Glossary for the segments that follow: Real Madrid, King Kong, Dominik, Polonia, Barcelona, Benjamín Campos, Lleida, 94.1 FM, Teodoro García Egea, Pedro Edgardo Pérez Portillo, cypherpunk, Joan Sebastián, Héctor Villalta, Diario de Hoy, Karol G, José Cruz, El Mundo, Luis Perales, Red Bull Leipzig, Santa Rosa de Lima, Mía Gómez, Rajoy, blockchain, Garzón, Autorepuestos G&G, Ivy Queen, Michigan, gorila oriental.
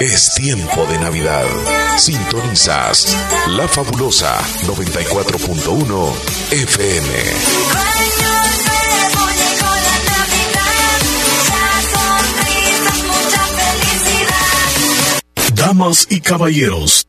Es tiempo de Navidad. Sintonizas La Fabulosa 94.1 FM. Damas y caballeros,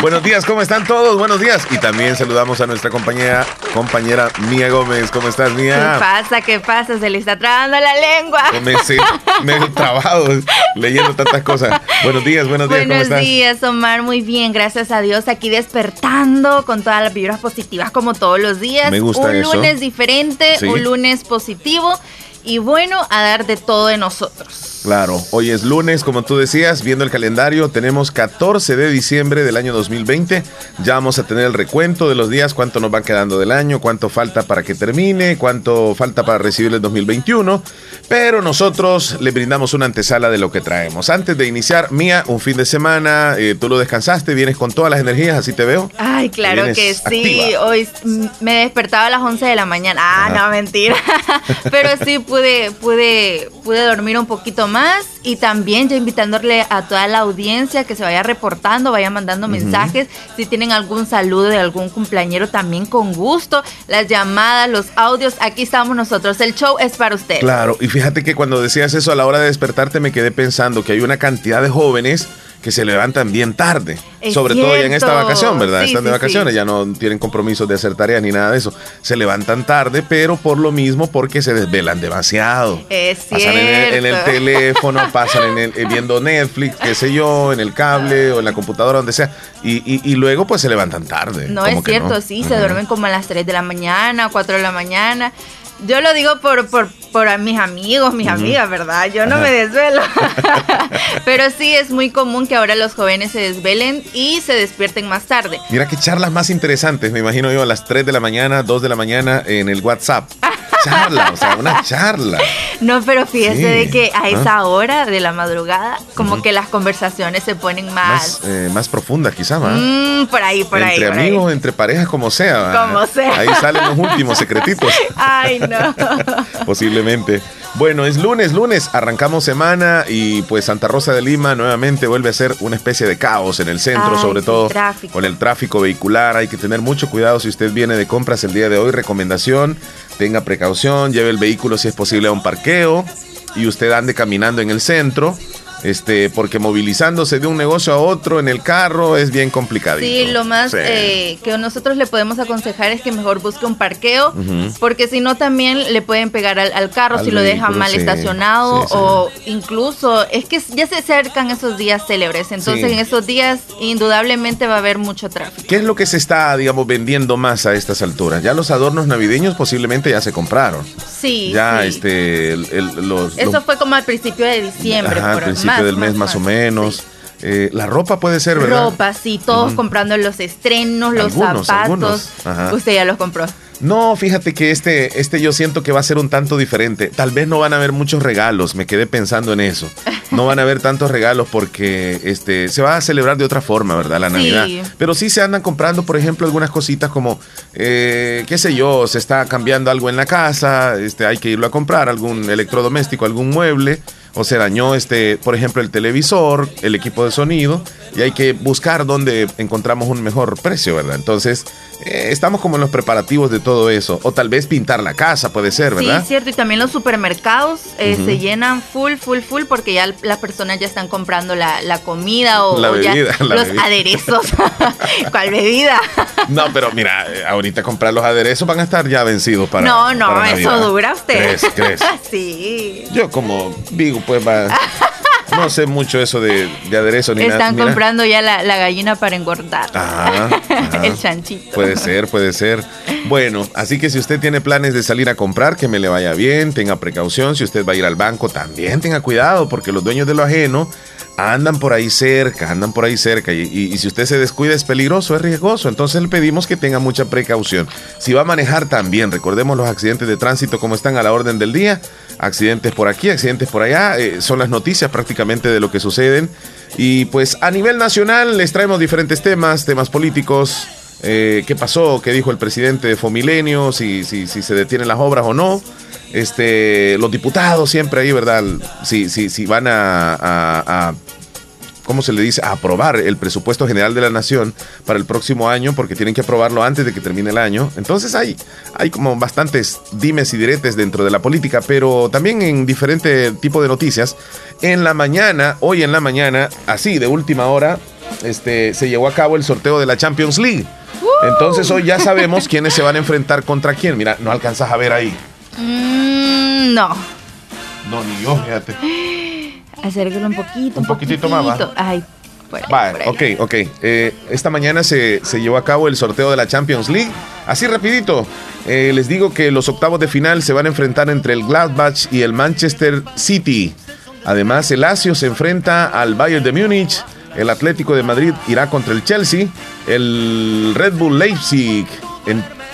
Buenos días, ¿cómo están todos? Buenos días. Y también saludamos a nuestra compañera Mía Gómez. ¿Cómo estás, Mía? ¿Qué pasa? Se le está trabando la lengua. Comencé medio trabado leyendo tantas cosas. Buenos días, ¿cómo estás? Buenos días, Omar. Muy bien, gracias a Dios. Aquí despertando con todas las vibras positivas como todos los días. Me gusta eso. Un lunes diferente, sí. Un lunes positivo. Y bueno, a dar de todo de nosotros. Claro, hoy es lunes, como tú decías, viendo el calendario, tenemos 14 de diciembre del año 2020. Ya vamos a tener el recuento de los días, cuánto nos va quedando del año, cuánto falta para que termine, cuánto falta para recibir el 2021. Pero nosotros le brindamos una antesala de lo que traemos. Antes de iniciar, Mía, un fin de semana, tú lo descansaste, vienes con todas las energías, así te veo. Ay, claro que sí, activa. Hoy me despertaba a las 11 de la mañana. No, mentira. Pero sí, Pude dormir un poquito más y también yo invitándole a toda la audiencia que se vaya reportando, vaya mandando mensajes. Si tienen algún saludo de algún cumpleañero, también con gusto. Las llamadas, los audios, aquí estamos nosotros. El show es para ustedes. Claro, y fíjate que cuando decías eso a la hora de despertarte me quedé pensando que hay una cantidad de jóvenes que se levantan bien tarde, sobre todo ya en esta vacación, ¿verdad? Están de vacaciones. Ya no tienen compromisos de hacer tareas ni nada de eso. Se levantan tarde, pero por lo mismo porque se desvelan demasiado. Es cierto. Pasan en el teléfono, pasan viendo Netflix, qué sé yo, en el cable o en la computadora, donde sea. Y luego pues se levantan tarde. No, es cierto, no. Sí, se duermen como a las 3 de la mañana, 4 de la mañana. Yo lo digo por mis amigos, mis amigas, ¿verdad? Yo no me desvelo. Pero sí, es muy común que ahora los jóvenes se desvelen y se despierten más tarde. Mira qué charlas más interesantes, me imagino yo a las 3 de la mañana, 2 de la mañana en el WhatsApp. Una charla. No, pero fíjese de que a esa hora de la madrugada, como que las conversaciones se ponen más profundas, quizá, ¿verdad? Por ahí. Entre amigos, entre parejas, como sea, ¿verdad? Ahí salen los últimos secretitos. Ay, no. Posiblemente. Bueno, es lunes, arrancamos semana y pues Santa Rosa de Lima nuevamente vuelve a ser una especie de caos en el centro, sobre todo tráfico. Con el tráfico vehicular. Hay que tener mucho cuidado si usted viene de compras el día de hoy. Recomendación, tenga precaución, lleve el vehículo si es posible a un parqueo y usted ande caminando en el centro. Porque movilizándose de un negocio a otro en el carro es bien complicadito. Sí, lo más que nosotros le podemos aconsejar es que mejor busque un parqueo, porque si no también le pueden pegar al carro si lo deja mal estacionado o incluso, es que ya se acercan esos días célebres, entonces en esos días indudablemente va a haber mucho tráfico. ¿Qué es lo que se está, digamos, vendiendo más a estas alturas? Ya los adornos navideños posiblemente ya se compraron. Sí. Ya, sí. Eso fue como al principio de diciembre, por ahí. Del mes más o menos. Sí. La ropa puede ser, ¿verdad? Ropa, sí, todos comprando los estrenos, los zapatos. Algunos. Usted ya los compró. No, fíjate que este yo siento que va a ser un tanto diferente. Tal vez no van a haber muchos regalos, me quedé pensando en eso. No van a haber tantos regalos porque se va a celebrar de otra forma, ¿verdad? La Navidad. Pero sí se andan comprando, por ejemplo, algunas cositas como, qué sé yo, se está cambiando algo en la casa, hay que irlo a comprar, algún electrodoméstico, algún mueble, o se dañó, por ejemplo, el televisor, el equipo de sonido, y hay que buscar dónde encontramos un mejor precio, ¿verdad? Entonces, estamos como en los preparativos de todo eso, o tal vez pintar la casa, puede ser, ¿verdad? Sí, es cierto, y también los supermercados se llenan full, porque ya las personas ya están comprando la comida o la bebida, ya los aderezos. ¿Cuál bebida? No, pero mira, ahorita comprar los aderezos van a estar ya vencidos para Navidad. No, eso dura usted. ¿Crees? Sí. Yo como digo, pues va... no sé mucho eso de aderezo ni nada. Están comprando ya la gallina para engordar. Ajá. El chanchito. Puede ser. Bueno, así que si usted tiene planes de salir a comprar, que me le vaya bien, tenga precaución. Si usted va a ir al banco, también tenga cuidado, porque los dueños de lo ajeno andan por ahí cerca. Y si usted se descuida es peligroso, es riesgoso. Entonces le pedimos que tenga mucha precaución. Si va a manejar también, recordemos los accidentes de tránsito como están a la orden del día. Accidentes por aquí, accidentes por allá. Son las noticias prácticamente de lo que suceden. Y pues a nivel nacional les traemos diferentes temas políticos. ¿Qué pasó? ¿Qué dijo el presidente de Fomilenio? Si se detienen las obras o no. Los diputados siempre ahí, ¿verdad? Si van a ¿cómo se le dice? A aprobar el presupuesto general de la nación para el próximo año, porque tienen que aprobarlo antes de que termine el año. Entonces hay como bastantes dimes y diretes dentro de la política, pero también en diferente tipo de noticias. Hoy en la mañana, así de última hora, se llevó a cabo el sorteo de la Champions League. Entonces hoy ya sabemos quiénes se van a enfrentar contra quién. Mira, no alcanzas a ver ahí. No, ni yo, fíjate. Acérquelo un poquitito más. Ay, bueno. Vale, ok. Esta mañana se llevó a cabo el sorteo de la Champions League. Así rapidito, les digo que los octavos de final se van a enfrentar entre el Gladbach y el Manchester City. Además, el Lazio se enfrenta al Bayern de Múnich. El Atlético de Madrid irá contra el Chelsea. El Red Bull Leipzig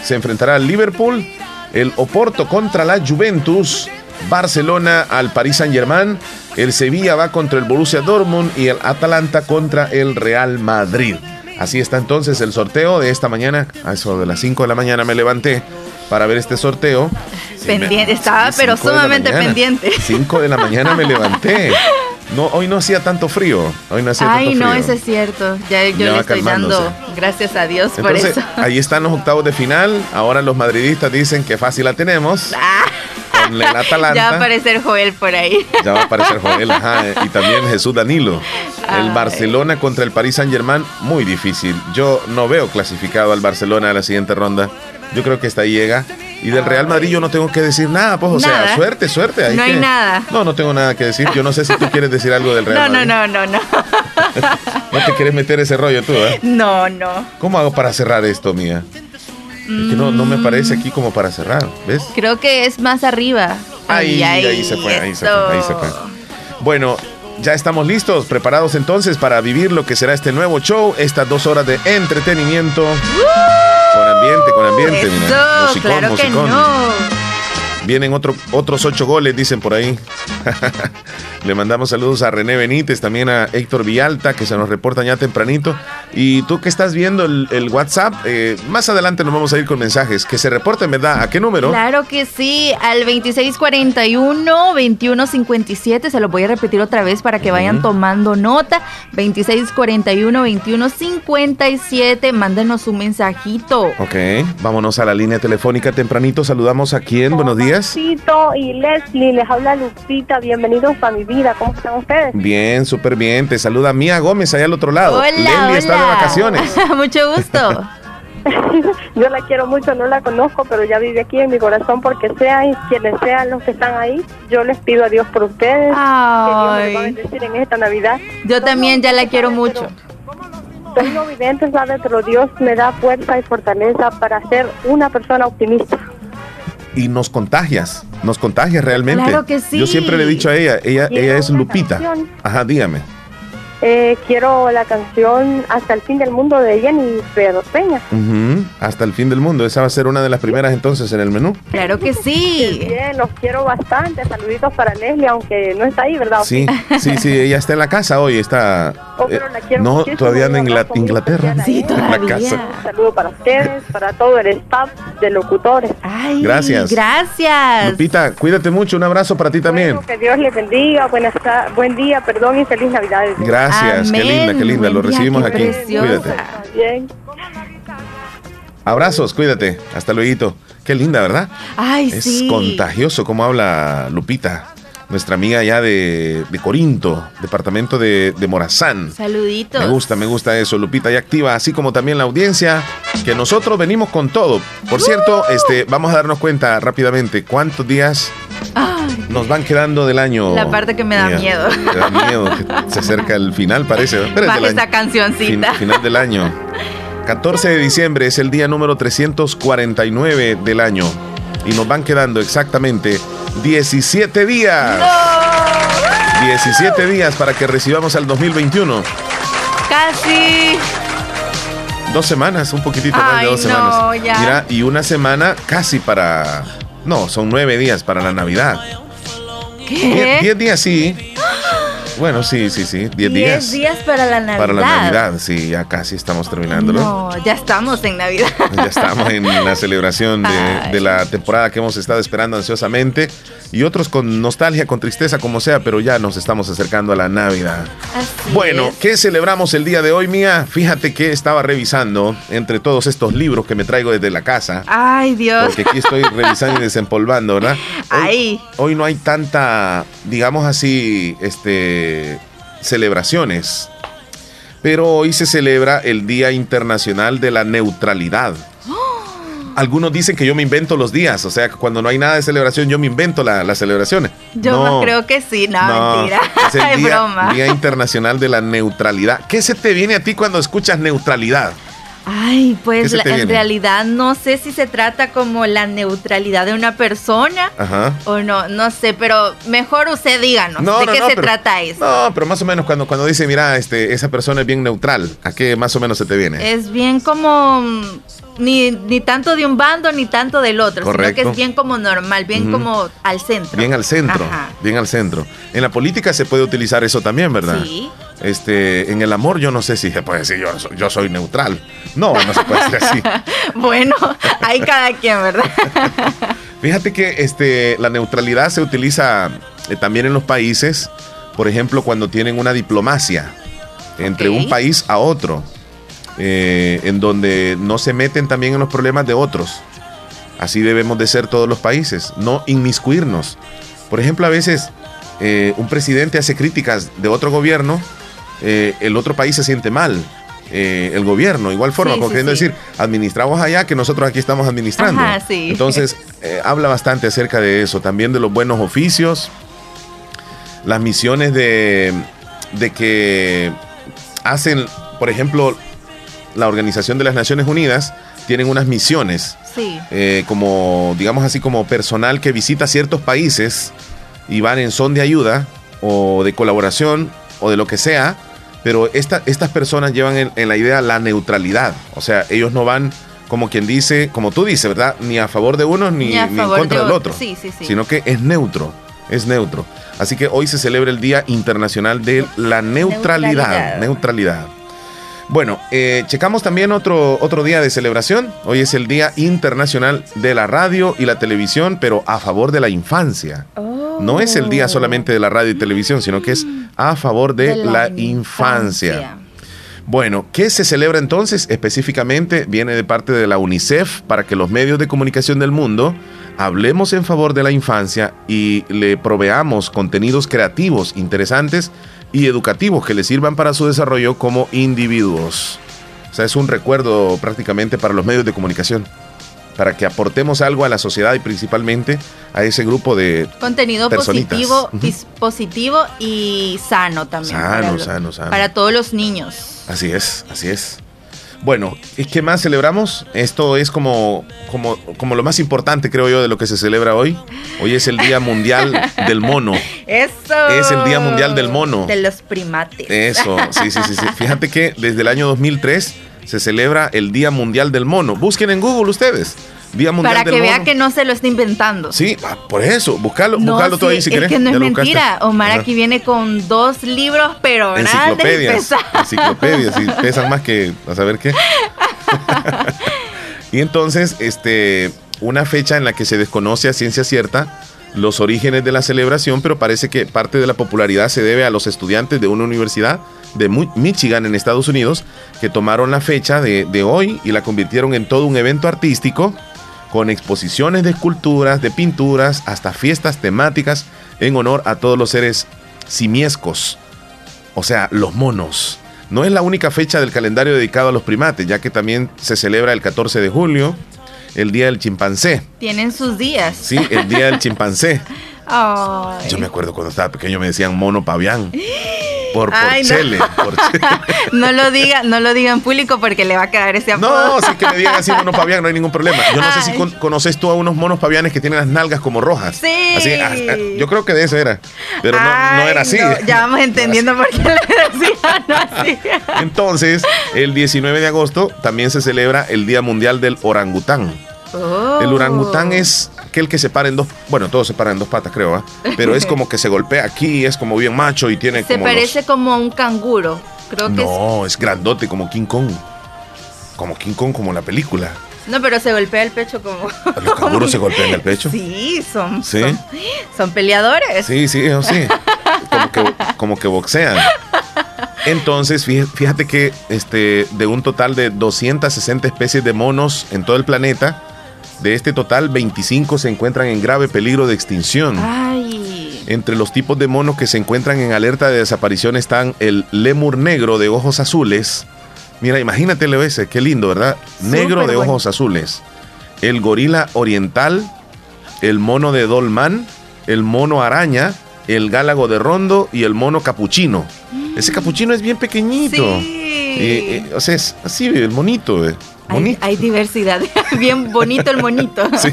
se enfrentará al Liverpool. El Oporto contra la Juventus, Barcelona al Paris Saint Germain, el Sevilla va contra el Borussia Dortmund y el Atalanta contra el Real Madrid. Así está entonces el sorteo de esta mañana. A eso de las 5 de la mañana me levanté para ver este sorteo. Pero sumamente pendiente. 5 de la mañana me levanté. No, hoy no hacía tanto frío. Ay, no, eso es cierto. Yo le estoy dando gracias a Dios. Entonces, por eso. Ahí están los octavos de final. Ahora los madridistas dicen que fácil la tenemos. Con el Atalanta. Ya va a aparecer Joel por ahí. Ajá. Y también Jesús Danilo. El Barcelona contra el Paris Saint Germain, muy difícil. Yo no veo clasificado al Barcelona a la siguiente ronda. Yo creo que hasta ahí llega. Y del Real Madrid yo no tengo que decir nada, pues, o sea, suerte. Ahí no hay nada. No tengo nada que decir. Yo no sé si tú quieres decir algo del Real Madrid. No. ¿No te quieres meter ese rollo tú, eh? No. ¿Cómo hago para cerrar esto, Mía? Es que no me parece aquí como para cerrar, ¿ves? Creo que es más arriba. Ahí se fue. Bueno, ya estamos listos, preparados entonces para vivir lo que será este nuevo show, estas 2 horas de entretenimiento. Con ambiente, eso, mira. Musicón. No. Vienen otros 8 goles, dicen por ahí. Le mandamos saludos a René Benítez, también a Héctor Villalta, que se nos reportan ya tempranito. Y tú que estás viendo el WhatsApp, más adelante nos vamos a ir con mensajes. Que se reporten, ¿verdad? ¿A qué número? Claro que sí, al 2641-2157. Se lo voy a repetir otra vez para que vayan tomando nota. 2641-2157. Mándenos un mensajito. Ok, vámonos a la línea telefónica tempranito. Saludamos a quién. Buenos días. Tito y Leslie, les habla Lupita, bienvenidos a mi vida, ¿cómo están ustedes? Bien, súper bien, te saluda Mía Gómez allá al otro lado. Hola, Leslie está de vacaciones. Mucho gusto. Yo la quiero mucho, no la conozco, pero ya vive aquí en mi corazón, porque sean quienes sean los que están ahí, yo les pido a Dios por ustedes. Ay. Que Dios me va a bendecir en esta Navidad. Yo también ya la quiero mucho. Soy no vidente, ¿sabes? Pero Dios me da fuerza y fortaleza para ser una persona optimista. Y nos contagias realmente. Claro que sí. Yo siempre le he dicho a ella es Lupita. Canción. Ajá, dígame. Quiero la canción Hasta el Fin del Mundo de Jennifer Peña. Uh-huh. Hasta el Fin del Mundo, esa va a ser una de las primeras entonces en el menú. Claro que sí. Bien, los quiero bastante, saluditos para Leslie, aunque no está ahí, ¿verdad? Sí, ella está en la casa hoy, está... pero la quiero muchísimo, todavía en Inglaterra. Sí, todavía. En la casa. Un saludo para ustedes, para todo el staff de locutores. Ay, gracias. Lupita, cuídate mucho, un abrazo para ti también. Que Dios les bendiga, buen día, y feliz Navidad. Gracias. Gracias, amén. Qué linda, lo recibimos aquí. Preciosa. Cuídate. Bien. Abrazos, cuídate. Hasta luego. Qué linda, ¿verdad? Ay, sí. Es contagioso cómo habla Lupita, nuestra amiga allá de Corinto, departamento de Morazán. Saluditos. Me gusta eso, Lupita, ya activa, así como también la audiencia, que nosotros venimos con todo. Por cierto, vamos a darnos cuenta rápidamente cuántos días Nos van quedando del año. La parte que me da miedo. Me da miedo. Se acerca el final, parece. Baja esta cancioncita. Final del año. 14 de diciembre es el día número 349 del año. Y nos van quedando exactamente 17 días. ¡No! 17 días para que recibamos al 2021. Casi. 2 semanas, un poquitito más de 2 semanas. Ya. Mira, y una semana casi para... No, son 9 días para la Navidad. ¿Qué? 10 días, sí. Bueno, sí, 10 días. 10 días para la Navidad. Para la Navidad, sí, ya casi estamos terminándolo. No, ya estamos en Navidad. Ya estamos en la celebración de la temporada que hemos estado esperando ansiosamente. Y otros con nostalgia, con tristeza, como sea, pero ya nos estamos acercando a la Navidad. Así bueno, es. ¿Qué celebramos el día de hoy, Mía? Fíjate que estaba revisando entre todos estos libros que me traigo desde la casa. ¡Ay, Dios! Porque aquí estoy revisando y desempolvando, ¿verdad? Hoy no hay tanta, digamos así, celebraciones. Pero hoy se celebra el Día Internacional de la Neutralidad. Algunos dicen que yo me invento los días, o sea, cuando no hay nada de celebración, yo me invento las celebraciones. Yo no, creo que sí, no, mentira. Es el broma. Día Internacional de la Neutralidad. ¿Qué se te viene a ti cuando escuchas neutralidad? Ay, pues en realidad no sé si se trata como la neutralidad de una persona. Ajá. O no sé, pero mejor usted díganos trata eso. No, pero más o menos cuando dice, mira, esa persona es bien neutral, ¿a qué más o menos se te viene? Es bien como ni tanto de un bando ni tanto del otro. Correcto. Sino que es bien como normal, bien como al centro. Bien al centro. Ajá. Bien al centro. En la política se puede utilizar eso también, ¿verdad? Sí. En el amor yo no sé si se puede decir yo soy neutral. No se puede decir así. Bueno, hay cada quien, ¿verdad? Fíjate que la neutralidad se utiliza también en los países, por ejemplo, cuando tienen una diplomacia entre un país a otro, en donde no se meten también en los problemas de otros. Así debemos de ser todos los países, no inmiscuirnos. Por ejemplo, a veces un presidente hace críticas de otro gobierno, el otro país se siente mal, el gobierno, igual forma, como queriendo decir, administramos allá que nosotros aquí estamos administrando. Ajá, sí. Entonces, habla bastante acerca de eso, también de los buenos oficios, las misiones de que hacen, por ejemplo, la Organización de las Naciones Unidas tienen unas misiones, como, digamos así, como personal que visita ciertos países y van en son de ayuda o de colaboración o de lo que sea, pero estas personas llevan en la idea la neutralidad. O sea, ellos no van, como quien dice, como tú dices, ¿verdad? Ni a favor de unos ni en contra del otro. Sí. Sino que es neutro, es neutro. Así que hoy se celebra el Día Internacional de la Neutralidad. Bueno, checamos también otro día de celebración. Hoy es el Día Internacional de la Radio y la Televisión, pero a favor de la infancia. No es el día solamente de la radio y televisión, sino que es a favor de la infancia. Bueno, ¿qué se celebra entonces? Específicamente viene de parte de la UNICEF para que los medios de comunicación del mundo hablemos en favor de la infancia y le proveamos contenidos creativos, interesantes y educativos que le sirvan para su desarrollo como individuos. O sea, es un recuerdo prácticamente para los medios de comunicación, para que aportemos algo a la sociedad y principalmente a ese grupo de contenido personitas. Positivo y sano también. Sano. Para todos los niños. Así es. Bueno, ¿qué más celebramos? Esto es como lo más importante, creo yo, de lo que se celebra hoy. Hoy es el Día Mundial del Mono. ¡Eso! Es el Día Mundial del Mono. De los primates. Eso, sí. Fíjate que desde el año 2003... se celebra el Día Mundial del Mono. Busquen en Google ustedes. Día Mundial del Mono. Para que vea que no se lo está inventando. Sí, por eso. Búscalo todo ahí si querés. Es que no es mentira. Omar aquí viene con 2 libros, pero grandes. Enciclopedias. Y pesan más que a saber qué. Y entonces, una fecha en la que se desconoce a ciencia cierta los orígenes de la celebración, pero parece que parte de la popularidad se debe a los estudiantes de una universidad de Michigan en Estados Unidos, que tomaron la fecha de hoy y la convirtieron en todo un evento artístico con exposiciones de esculturas, de pinturas, hasta fiestas temáticas en honor a todos los seres simiescos, o sea, los monos. No es la única fecha del calendario dedicado a los primates, ya que también se celebra el 14 de julio, el Día del Chimpancé. Tienen sus días. Sí, el Día del Chimpancé. Ay. Yo me acuerdo cuando estaba pequeño me decían mono pavián. Por Chele. No lo diga en público porque le va a quedar ese apodo. No, si es que me digan así mono pavián, no hay ningún problema. Yo no sé si conoces tú a unos monos pavianes que tienen las nalgas como rojas. Sí. Así, yo creo que de eso era. Pero no era así. No, ya vamos entendiendo por qué le decían no así. Entonces, el 19 de agosto también se celebra el Día Mundial del Orangután. Oh. El orangután es aquel que se para en dos, bueno, todos se paran en dos patas, creo, pero es como que se golpea aquí, es como bien macho y tiene como... Se parece como a un canguro, creo que... No, es grandote, como King Kong. Como la película. No, pero se golpea el pecho como... ¿Los canguros se golpean el pecho? Sí, son peleadores. Sí, eso sí. Como que boxean. Entonces, fíjate que de un total de 260 especies de monos en todo el planeta, de este total, 25 se encuentran en grave peligro de extinción. Ay. Entre los tipos de monos que se encuentran en alerta de desaparición están el lémur negro de ojos azules. Mira, imagínate el ese, qué lindo, ¿verdad? Negro de ojos azules. El gorila oriental, el mono de Dolman, el mono araña, el gálago de Rondo y el mono capuchino. Ese capuchino es bien pequeñito. Sí. O sea, es así, el monito. Hay diversidad. Bien bonito el monito. Sí.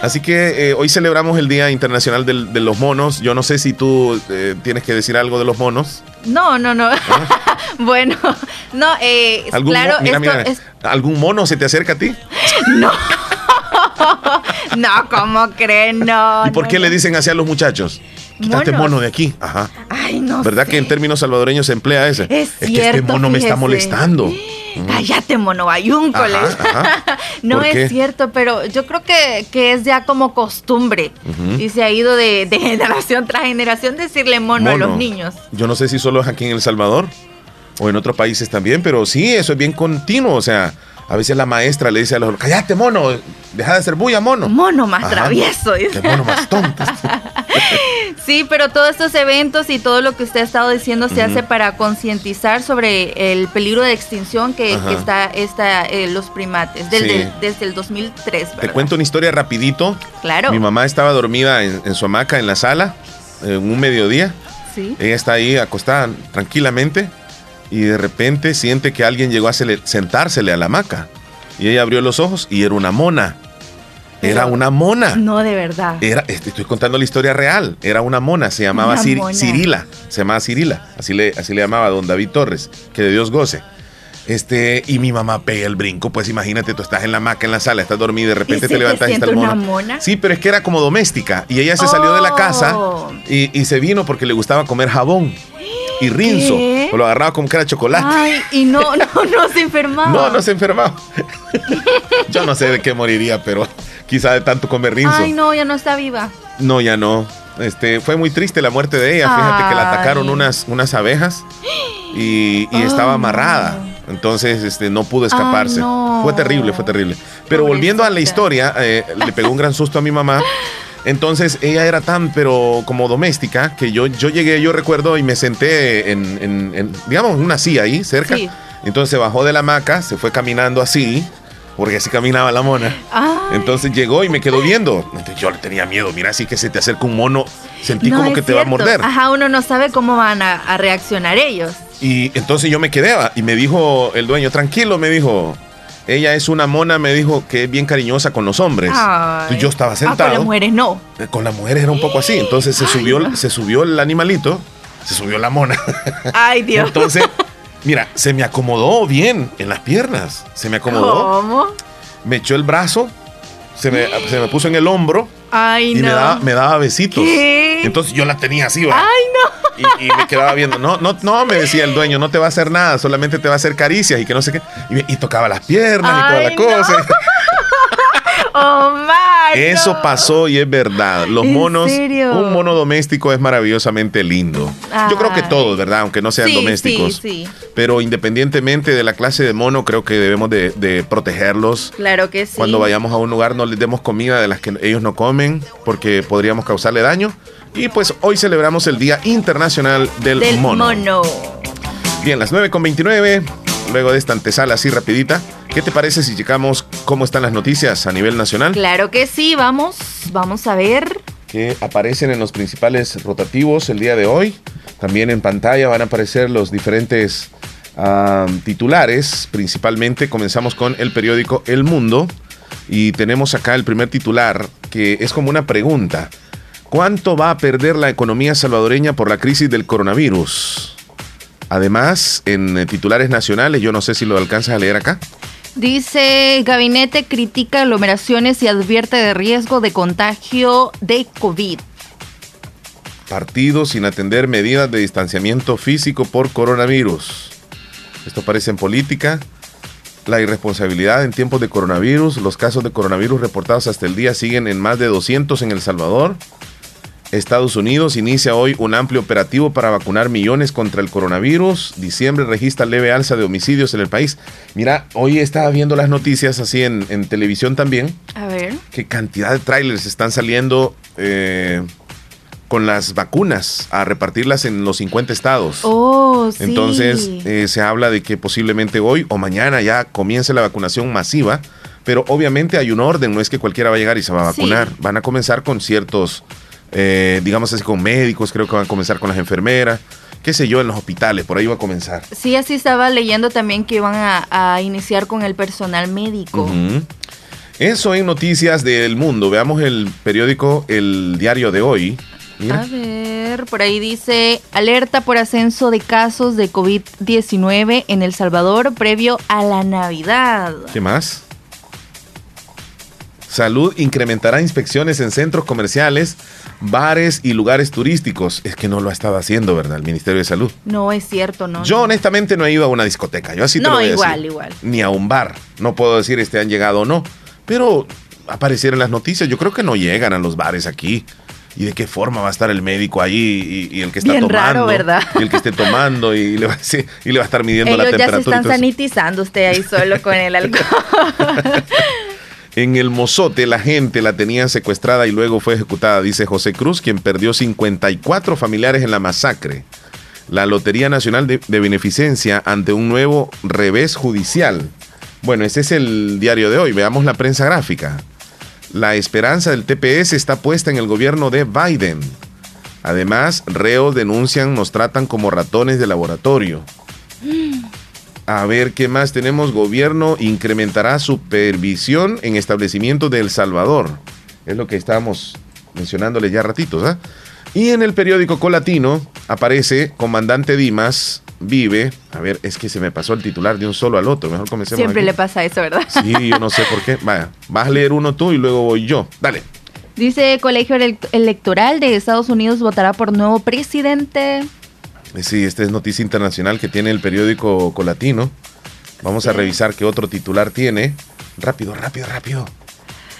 Así que hoy celebramos el Día Internacional de los Monos. Yo no sé si tú tienes que decir algo de los monos. No. ¿Ah? Bueno, no, claro. ¿Algún mono se te acerca a ti? No. No, ¿cómo creen? No. ¿Y por qué le dicen así a los muchachos? Quítate mono de aquí. Ajá. Ay, no. ¿Verdad que en términos salvadoreños se emplea ese? Es cierto, que este mono, fíjese, me está molestando. Cállate, mono bayúncoles. No es cierto, pero yo creo que es ya como costumbre. Uh-huh. Y se ha ido de generación tras generación decirle mono a los niños. Yo no sé si solo es aquí en El Salvador o en otros países también, pero sí, eso es bien continuo, o sea... A veces la maestra le dice a los... ¡Cállate, mono! ¡Deja de hacer bulla, mono! ¡Mono más travieso! ¡Qué mono más tonto! Sí, pero todos estos eventos y todo lo que usted ha estado diciendo se hace para concientizar sobre el peligro de extinción que está los primates. Desde el 2003, ¿verdad? Te cuento una historia rapidito. Claro. Mi mamá estaba dormida en su hamaca en la sala, en un mediodía. Sí. Ella está ahí acostada tranquilamente. Y de repente siente que alguien llegó a sentársele a la hamaca. Y ella abrió los ojos y era una mona. Era una mona. No, de verdad. Estoy contando la historia real. Era una mona. Se llamaba Cirila. Así le llamaba a don David Torres. Que de Dios goce. Y mi mamá pega el brinco. Pues imagínate, tú estás en la hamaca, en la sala, estás dormida y de repente te levantas y está el mono. ¿Una mona? Sí, pero es que era como doméstica. Y ella se salió de la casa y se vino porque le gustaba comer jabón. Y rinzo, o lo agarraba con cara de chocolate. Ay, y no se enfermaba. No se enfermaba. Yo no sé de qué moriría, pero quizá de tanto comer rinzo. Ay, no, ya no está viva. No, ya no. Fue muy triste la muerte de ella. Fíjate que la atacaron unas abejas y estaba amarrada. Entonces, no pudo escaparse. Fue terrible. Pero volviendo a la historia, le pegó un gran susto a mi mamá. Entonces ella era como doméstica, que yo llegué, yo recuerdo, y me senté en digamos, una silla ahí cerca. Sí. Entonces se bajó de la hamaca, se fue caminando así, porque así caminaba la mona. Ay. Entonces llegó y me quedó viendo. Entonces yo le tenía miedo, mira, así que se te acerca un mono, sentí como que te va a morder. Ajá, uno no sabe cómo van a reaccionar ellos. Y entonces yo me quedé, y me dijo el dueño, tranquilo, me dijo... Ella es una mona, me dijo, que es bien cariñosa con los hombres. Ay. Yo estaba sentado. Con las mujeres no. Con las mujeres era un poco así. Entonces se subió el animalito, se subió la mona. Ay, Dios. Entonces, mira, se me acomodó bien en las piernas. Se me acomodó. ¿Cómo? Me echó el brazo, se me puso en el hombro. Ay, y me daba besitos. ¿Qué? Entonces yo la tenía así, ¿verdad? Ay, no. Y me quedaba viendo. No, me decía el dueño, no te va a hacer nada, solamente te va a hacer caricias y que no sé qué. Y tocaba las piernas. Ay, y toda la cosa. Omar. Eso pasó y es verdad. Los monos, un mono doméstico es maravillosamente lindo. Yo creo que todos, ¿verdad? Aunque no sean domésticos. Sí. Pero independientemente de la clase de mono, creo que debemos de protegerlos. Claro que sí. Cuando vayamos a un lugar no les demos comida de las que ellos no comen, porque podríamos causarle daño. Y pues hoy celebramos el Día Internacional del Mono. Bien, las 9:29, luego de esta antesala así rapidita. ¿Qué te parece si checamos cómo están las noticias a nivel nacional? Claro que sí, vamos a ver. que aparecen en los principales rotativos el día de hoy. También en pantalla van a aparecer los diferentes titulares. Principalmente comenzamos con el periódico El Mundo y tenemos acá el primer titular que es como una pregunta. ¿Cuánto va a perder la economía salvadoreña por la crisis del coronavirus? Además, en titulares nacionales, yo no sé si lo alcanzas a leer acá. Dice, gabinete critica aglomeraciones y advierte de riesgo de contagio de COVID. Partido sin atender medidas de distanciamiento físico por coronavirus. Esto aparece en política. La irresponsabilidad en tiempos de coronavirus. Los casos de coronavirus reportados hasta el día siguen en más de 200 en El Salvador. Estados Unidos inicia hoy un amplio operativo para vacunar millones contra el coronavirus. Diciembre registra leve alza de homicidios en el país. Mira, hoy estaba viendo las noticias así en televisión también. A ver. Qué cantidad de trailers están saliendo con las vacunas a repartirlas en los 50 estados. Oh, sí. Entonces se habla de que posiblemente hoy o mañana ya comience la vacunación masiva. Pero obviamente hay un orden, no es que cualquiera va a llegar y se va a vacunar. Sí. Van a comenzar con ciertos... digamos así con médicos, creo que van a comenzar con las enfermeras, qué sé yo, en los hospitales, por ahí va a comenzar. Sí, así estaba leyendo también que iban a iniciar con el personal médico. Uh-huh. Eso en noticias del mundo. Veamos el periódico El Diario de Hoy. Mira. A ver, por ahí dice, alerta por ascenso de casos de COVID-19 en El Salvador previo a la Navidad. ¿Qué más? Salud incrementará inspecciones en centros comerciales, bares y lugares turísticos. Es que no lo ha estado haciendo, ¿verdad? El Ministerio de Salud. No, es cierto, no. Yo honestamente no he ido a una discoteca, yo así no, te lo voy igual, a decir. Igual. Ni a un bar. No puedo decir han llegado o no, pero aparecieron las noticias. Yo creo que no llegan a los bares aquí. ¿Y de qué forma va a estar el médico ahí y el que está bien tomando? Raro, ¿verdad? Y el que esté tomando y le va a estar midiendo ellos la temperatura. Ellos ya se están sanitizando usted ahí solo con el alcohol. En el Mozote, la gente la tenía secuestrada y luego fue ejecutada, dice José Cruz, quien perdió 54 familiares en la masacre. La Lotería Nacional de Beneficencia ante un nuevo revés judicial. Bueno, ese es el Diario de Hoy. Veamos la prensa gráfica. La esperanza del TPS está puesta en el gobierno de Biden. Además, reos denuncian, nos tratan como ratones de laboratorio. A ver, ¿qué más tenemos? Gobierno incrementará supervisión en establecimientos de El Salvador. Es lo que estábamos mencionándoles ya ratitos, ¿ah? Y en el periódico Colatino aparece Comandante Dimas vive... A ver, es que se me pasó el titular de un solo al otro. Mejor comencemos siempre aquí. Le pasa eso, ¿verdad? Sí, yo no sé por qué. Vaya, vas a leer uno tú y luego voy yo. Dale. Dice, Colegio Electoral de Estados Unidos votará por nuevo presidente... Sí, esta es noticia internacional que tiene el periódico Colatino. Vamos a revisar qué otro titular tiene. Rápido.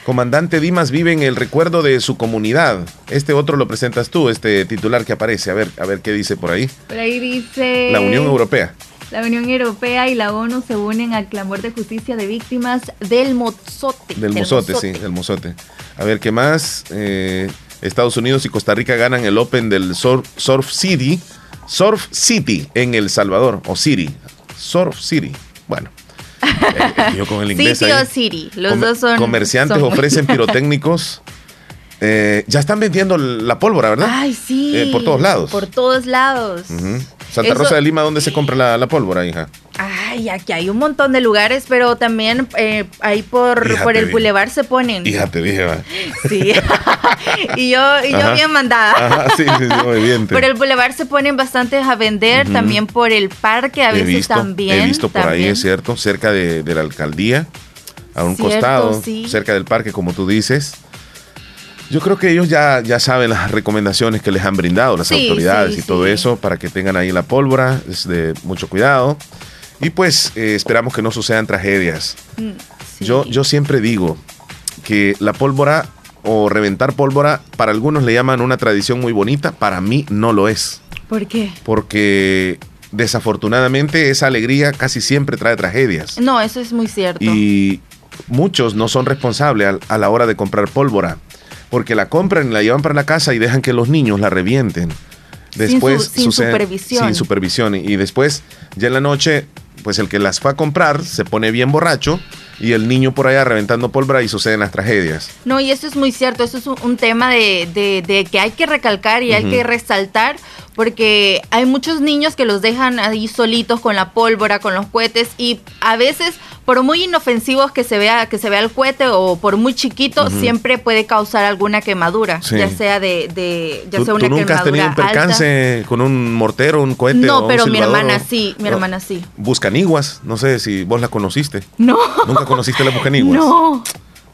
Comandante Dimas vive en el recuerdo de su comunidad. Este otro lo presentas tú, este titular que aparece. A ver qué dice por ahí. Por ahí dice... La Unión Europea. La Unión Europea y la ONU se unen al clamor de justicia de víctimas del Mozote. Del Mozote. A ver, ¿qué más? Estados Unidos y Costa Rica ganan el Open del Surf City en El Salvador, o City, Surf City, bueno, yo con el inglés City ahí, o City, los dos son... Comerciantes son ofrecen pirotécnicos, ya están vendiendo la pólvora, ¿verdad? Ay, sí. Por todos lados. Uh-huh. Santa Rosa de Lima, ¿dónde se compra la pólvora, hija? Ay, aquí hay un montón de lugares, pero también ahí por el Bulevar se ponen. Hija, te dije, va. Sí. y yo bien mandada. Ajá, sí, muy bien. Por el Bulevar se ponen bastantes a vender, uh-huh. También por el parque a veces también. He visto por ahí, es cierto, cerca de la alcaldía, a un costado, sí. Cerca del parque, como tú dices. Yo creo que ellos ya saben las recomendaciones que les han brindado las autoridades y todo eso para que tengan ahí la pólvora, es de mucho cuidado. Y pues esperamos que no sucedan tragedias. Sí. Yo siempre digo que la pólvora o reventar pólvora, para algunos le llaman una tradición muy bonita, para mí no lo es. ¿Por qué? Porque desafortunadamente esa alegría casi siempre trae tragedias. No, eso es muy cierto. Y muchos no son responsables a la hora de comprar pólvora. Porque la compran y la llevan para la casa y dejan que los niños la revienten. Después sin supervisión. Sin supervisión. Y después, ya en la noche, pues el que las fue a comprar se pone bien borracho y el niño por allá reventando pólvora y suceden las tragedias. No, y eso es muy cierto, eso es un tema de que hay que recalcar y hay que resaltar, porque hay muchos niños que los dejan ahí solitos con la pólvora, con los cohetes, y a veces, por muy inofensivos que se vea el cohete o por muy chiquito, siempre puede causar alguna quemadura, ya sea ya sea una quemadura alta. ¿Tú nunca has tenido un percance con un mortero, un cohete? No, pero mi hermana sí, Buscanaguas, no sé si vos la conociste. No. ¿Nunca conociste la Buscanaguas? No.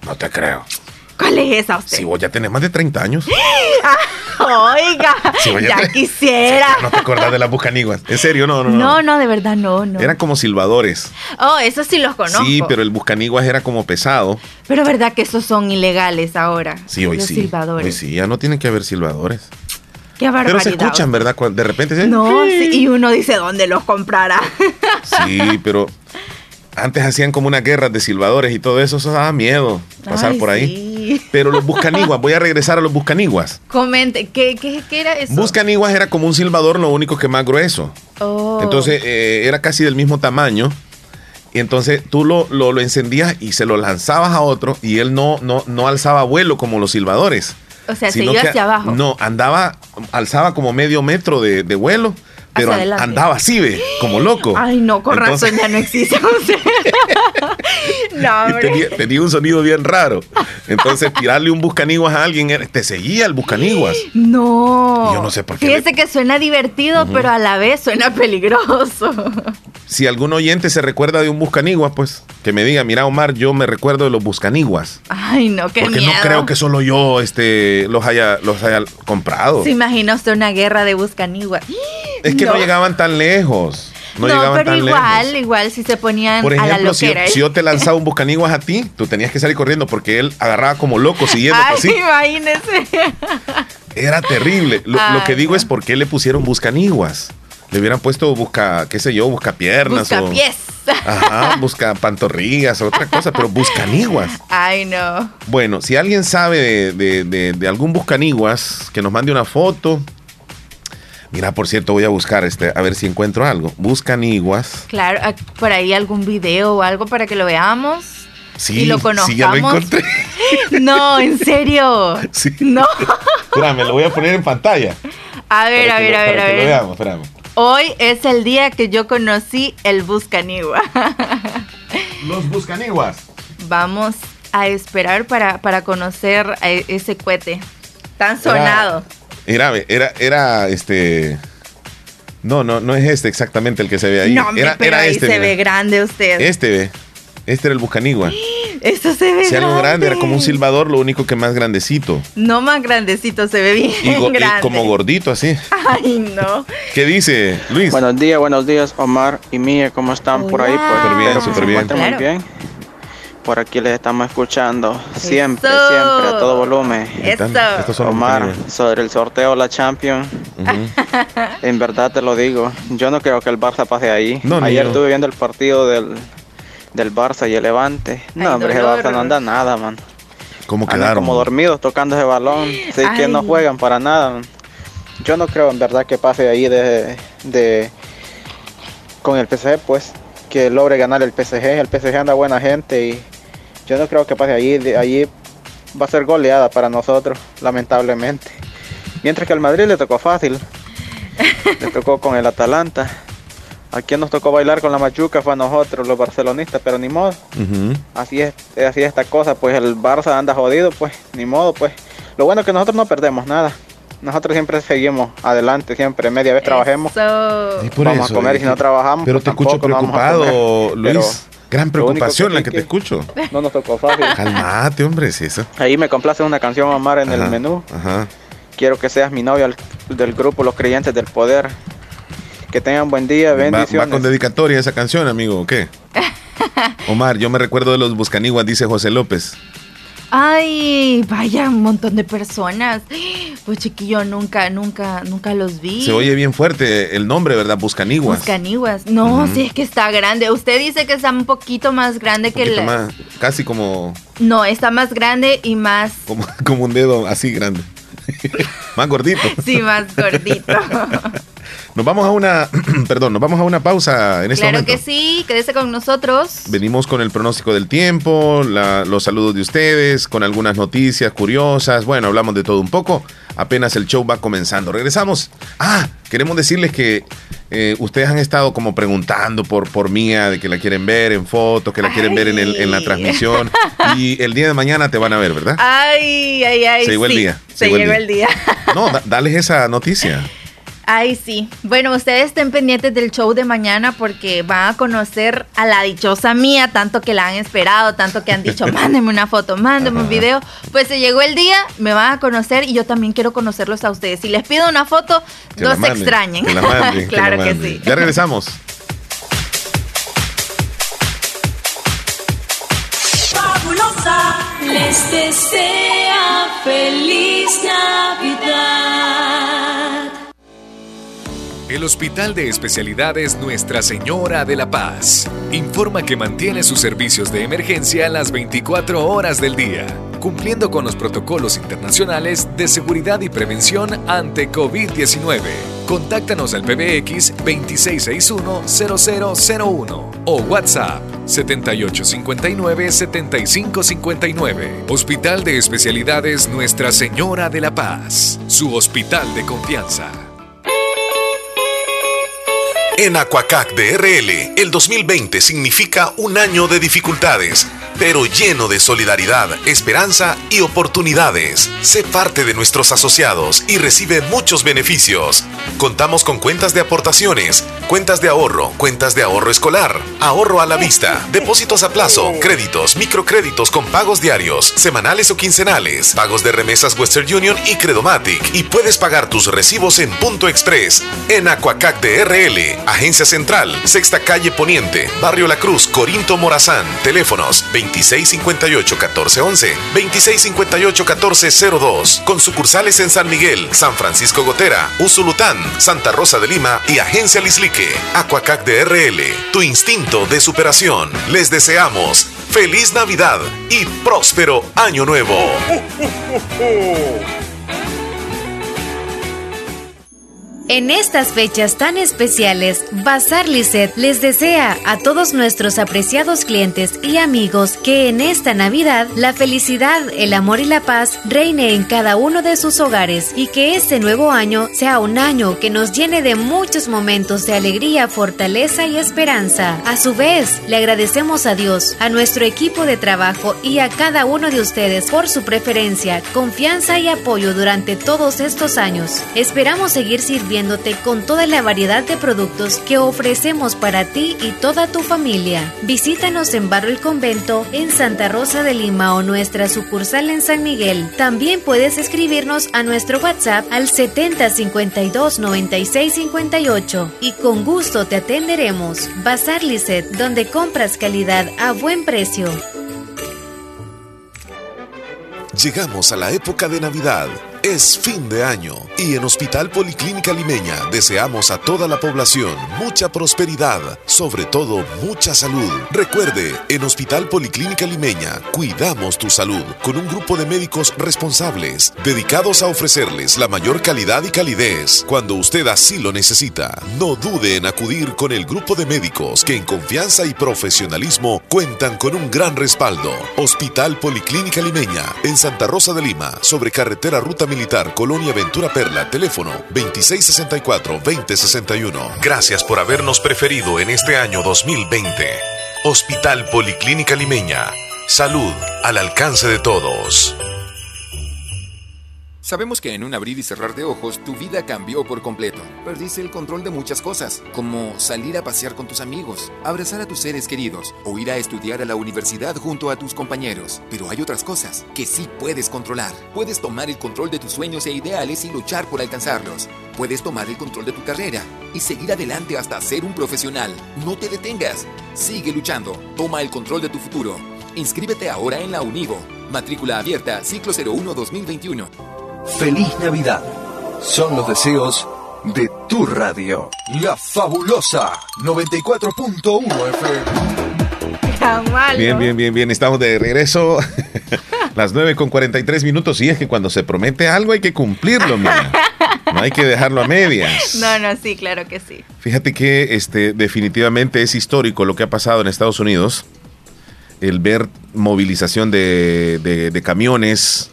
No te creo. ¿Cuál es esa usted? Si vos ya tenés más de 30 años. Oiga, si ya quisiera. Si ya no te acordás de las Buscanaguas. En serio, no. No, de verdad, no. Eran como silbadores. Oh, esos sí los conozco. Sí, pero el Buscanaguas era como pesado. Pero verdad que esos son ilegales ahora. Sí, hoy los silbadores. Hoy sí, ya no tienen que haber silbadores. Qué barbaridad. Pero se escuchan, ¿verdad? De repente ¿sí? No, sí, y uno dice, ¿dónde los comprará? Sí, pero antes hacían como una guerra de silbadores y todo eso daba miedo pasar por ahí. Sí. Pero los Buscanaguas, voy a regresar a los Buscanaguas. Comente, ¿qué era eso? Buscanaguas era como un silbador, lo único que más grueso. Oh. Entonces era casi del mismo tamaño. Y entonces tú lo encendías y se lo lanzabas a otro y él no alzaba vuelo como los silbadores. O sea, se iba hacia abajo. No, alzaba como medio metro de vuelo. Pero andaba así, ve, como loco. Ay, no, con razón ya no existe. No, hombre. Tenía un sonido bien raro. Entonces, tirarle un Buscanaguas a alguien, te seguía el Buscanaguas. No. Yo no sé por qué. Fíjese que suena divertido, pero a la vez suena peligroso. Si algún oyente se recuerda de un Buscanaguas, pues que me diga, mira Omar, yo me recuerdo de los Buscanaguas. Ay, no, qué miedo. Porque no creo que solo yo los haya comprado. ¿Se imagina usted una guerra de Buscanaguas? Es que no llegaban tan lejos. No, pero igual si se ponían por ejemplo, a la loquera. Si yo te lanzaba un Buscanaguas a ti, tú tenías que salir corriendo porque él agarraba como loco siguiéndote. Ay, así. Imagínese. Era terrible. Lo que digo es por qué le pusieron Buscanaguas. Le hubieran puesto buscapiernas. Buscapiés. Ajá, buscapantorrillas o otra cosa, pero Buscanaguas. Ay, no. Bueno, si alguien sabe de algún Buscanaguas, que nos mande una foto. Mira, por cierto, voy a buscar a ver si encuentro algo. Buscanaguas. Claro, por ahí algún video o algo para que lo veamos. Sí, y lo conozcamos. Sí, ya lo encontré. No, en serio. Sí. No. Espérame, lo voy a poner en pantalla. A ver. Que lo veamos, espérame. Hoy es el día que yo conocí el Buscanaguas. Los Buscanaguas. Vamos a esperar para conocer a ese cohete tan sonado. Era No es este exactamente el que se ve ahí. No, era este. Se ve grande usted. Este era el Buscanaguas. Eso se ve algo grande. Era como un silbador, lo único que más grandecito. No más grandecito, se ve bien grande. Y como gordito así. Ay, no. ¿Qué dice, Luis? Buenos días, Omar y Mía, ¿cómo están? Hola. Por ahí. Súper bien. Claro. Muy bien. Por aquí les estamos escuchando siempre, a todo volumen. Eso. Omar, sobre el sorteo de la Champions, en verdad te lo digo, yo no creo que el Barça pase ahí. Ayer estuve viendo el partido del Barça y el Levante. No, ay, hombre, el Barça no anda nada, man. ¿Cómo quedaron? Andan como dormidos tocando ese balón, así que no juegan para nada, man. Yo no creo en verdad que pase ahí con el PSG, pues, que logre ganar el PSG. El PSG anda buena gente y yo no creo que pase allí. Allí va a ser goleada para nosotros, lamentablemente. Mientras que al Madrid le tocó fácil. Le tocó con el Atalanta. ¿A quién nos tocó bailar con la machuca? Fue a nosotros, los barcelonistas, pero ni modo. Así es esta cosa, pues el Barça anda jodido, pues ni modo, pues. Lo bueno es que nosotros no perdemos nada. Nosotros siempre seguimos adelante, siempre, media vez trabajemos. Vamos a comer y si no trabajamos. Pero pues te escucho preocupado, Luis. Gran preocupación la que te escucho. No nos tocó fácil. Calmate, hombre, es eso. Ahí me complace una canción, Omar, en el menú. Ajá. Quiero que seas mi novia del grupo Los Creyentes del Poder. Que tengan buen día, bendiciones. ¿Va con dedicatoria esa canción, amigo, o qué? Omar, yo me recuerdo de los Buscanaguas, dice José López. Ay, vaya, un montón de personas. Pues chiquillo, nunca los vi. Se oye bien fuerte el nombre, ¿verdad? Buscanaguas. No, sí, es que está grande. Usted dice que está un poquito más grande más, casi como... No, está más grande y más... Como un dedo así grande. Más gordito. Sí, más gordito. Nos vamos a una, pausa en este momento. Claro que sí, quédese con nosotros. Venimos con el pronóstico del tiempo, los saludos de ustedes, con algunas noticias curiosas. Bueno, hablamos de todo un poco. Apenas el show va comenzando. Regresamos. Ah, queremos decirles que ustedes han estado como preguntando por Mía, de que la quieren ver en fotos, que la quieren ver en la transmisión. Y el día de mañana te van a ver, ¿verdad? Se llegó el día. Se llegó el día. No, dales esa noticia. Ay, sí. Bueno, ustedes estén pendientes del show de mañana porque van a conocer a la dichosa Mía, tanto que la han esperado, tanto que han dicho, mándenme una foto, mándenme un video. Pues se llegó el día, me van a conocer y yo también quiero conocerlos a ustedes. Si les pido una foto, que no se extrañen. Que la manden, claro que sí. Ya regresamos. Fabulosa, les desea feliz Navidad. El Hospital de Especialidades Nuestra Señora de la Paz informa que mantiene sus servicios de emergencia las 24 horas del día, cumpliendo con los protocolos internacionales de seguridad y prevención ante COVID-19. Contáctanos al PBX 2661-0001 o WhatsApp 7859-7559. Hospital de Especialidades Nuestra Señora de la Paz, su hospital de confianza. En Acuacac DRL, el 2020 significa un año de dificultades, pero lleno de solidaridad, esperanza y oportunidades. Sé parte de nuestros asociados y recibe muchos beneficios. Contamos con cuentas de aportaciones, cuentas de ahorro escolar, ahorro a la vista, depósitos a plazo, créditos, microcréditos con pagos diarios, semanales o quincenales, pagos de remesas Western Union y Credomatic. Y puedes pagar tus recibos en Punto Express. En Acuacac DRL, Agencia Central, Sexta Calle Poniente, Barrio La Cruz, Corinto, Morazán. Teléfonos 2658-1411, 2658-1402. Con sucursales en San Miguel, San Francisco Gotera, Usulután, Santa Rosa de Lima y Agencia Lislique. Acuacac DRL, tu instinto de superación. Les deseamos feliz Navidad y próspero Año Nuevo. En estas fechas tan especiales, Bazar Lisset les desea a todos nuestros apreciados clientes y amigos que en esta Navidad la felicidad, el amor y la paz reine en cada uno de sus hogares y que este nuevo año sea un año que nos llene de muchos momentos de alegría, fortaleza y esperanza. A su vez, le agradecemos a Dios, a nuestro equipo de trabajo y a cada uno de ustedes por su preferencia, confianza y apoyo durante todos estos años. Esperamos seguir sirviendo con toda la variedad de productos que ofrecemos para ti y toda tu familia. Visítanos en Barrio El Convento, en Santa Rosa de Lima o nuestra sucursal en San Miguel. También puedes escribirnos a nuestro WhatsApp al 7052-9658 y con gusto te atenderemos. Bazar Lisset, donde compras calidad a buen precio. Llegamos a la época de Navidad. Es fin de año y en Hospital Policlínica Limeña deseamos a toda la población mucha prosperidad, sobre todo mucha salud. Recuerde, en Hospital Policlínica Limeña cuidamos tu salud con un grupo de médicos responsables dedicados a ofrecerles la mayor calidad y calidez cuando usted así lo necesita. No dude en acudir con el grupo de médicos que en confianza y profesionalismo cuentan con un gran respaldo. Hospital Policlínica Limeña en Santa Rosa de Lima, sobre carretera Ruta Militar, Colonia Ventura Perla, teléfono 2664-2061. Gracias por habernos preferido en este año 2020. Hospital Policlínica Limeña. Salud al alcance de todos. Sabemos que en un abrir y cerrar de ojos, tu vida cambió por completo. Perdiste el control de muchas cosas, como salir a pasear con tus amigos, abrazar a tus seres queridos o ir a estudiar a la universidad junto a tus compañeros. Pero hay otras cosas que sí puedes controlar. Puedes tomar el control de tus sueños e ideales y luchar por alcanzarlos. Puedes tomar el control de tu carrera y seguir adelante hasta ser un profesional. No te detengas. Sigue luchando. Toma el control de tu futuro. Inscríbete ahora en la UNIVO. Matrícula abierta, ciclo 01-2021. Feliz Navidad. Son los deseos de tu radio. La Fabulosa 94.1 FM. Bien. Estamos de regreso. Las 9:43 minutos. Y es que cuando se promete algo hay que cumplirlo, mira. No hay que dejarlo a medias. No, no, sí, claro que sí. Fíjate que definitivamente es histórico lo que ha pasado en Estados Unidos. El ver movilización de camiones,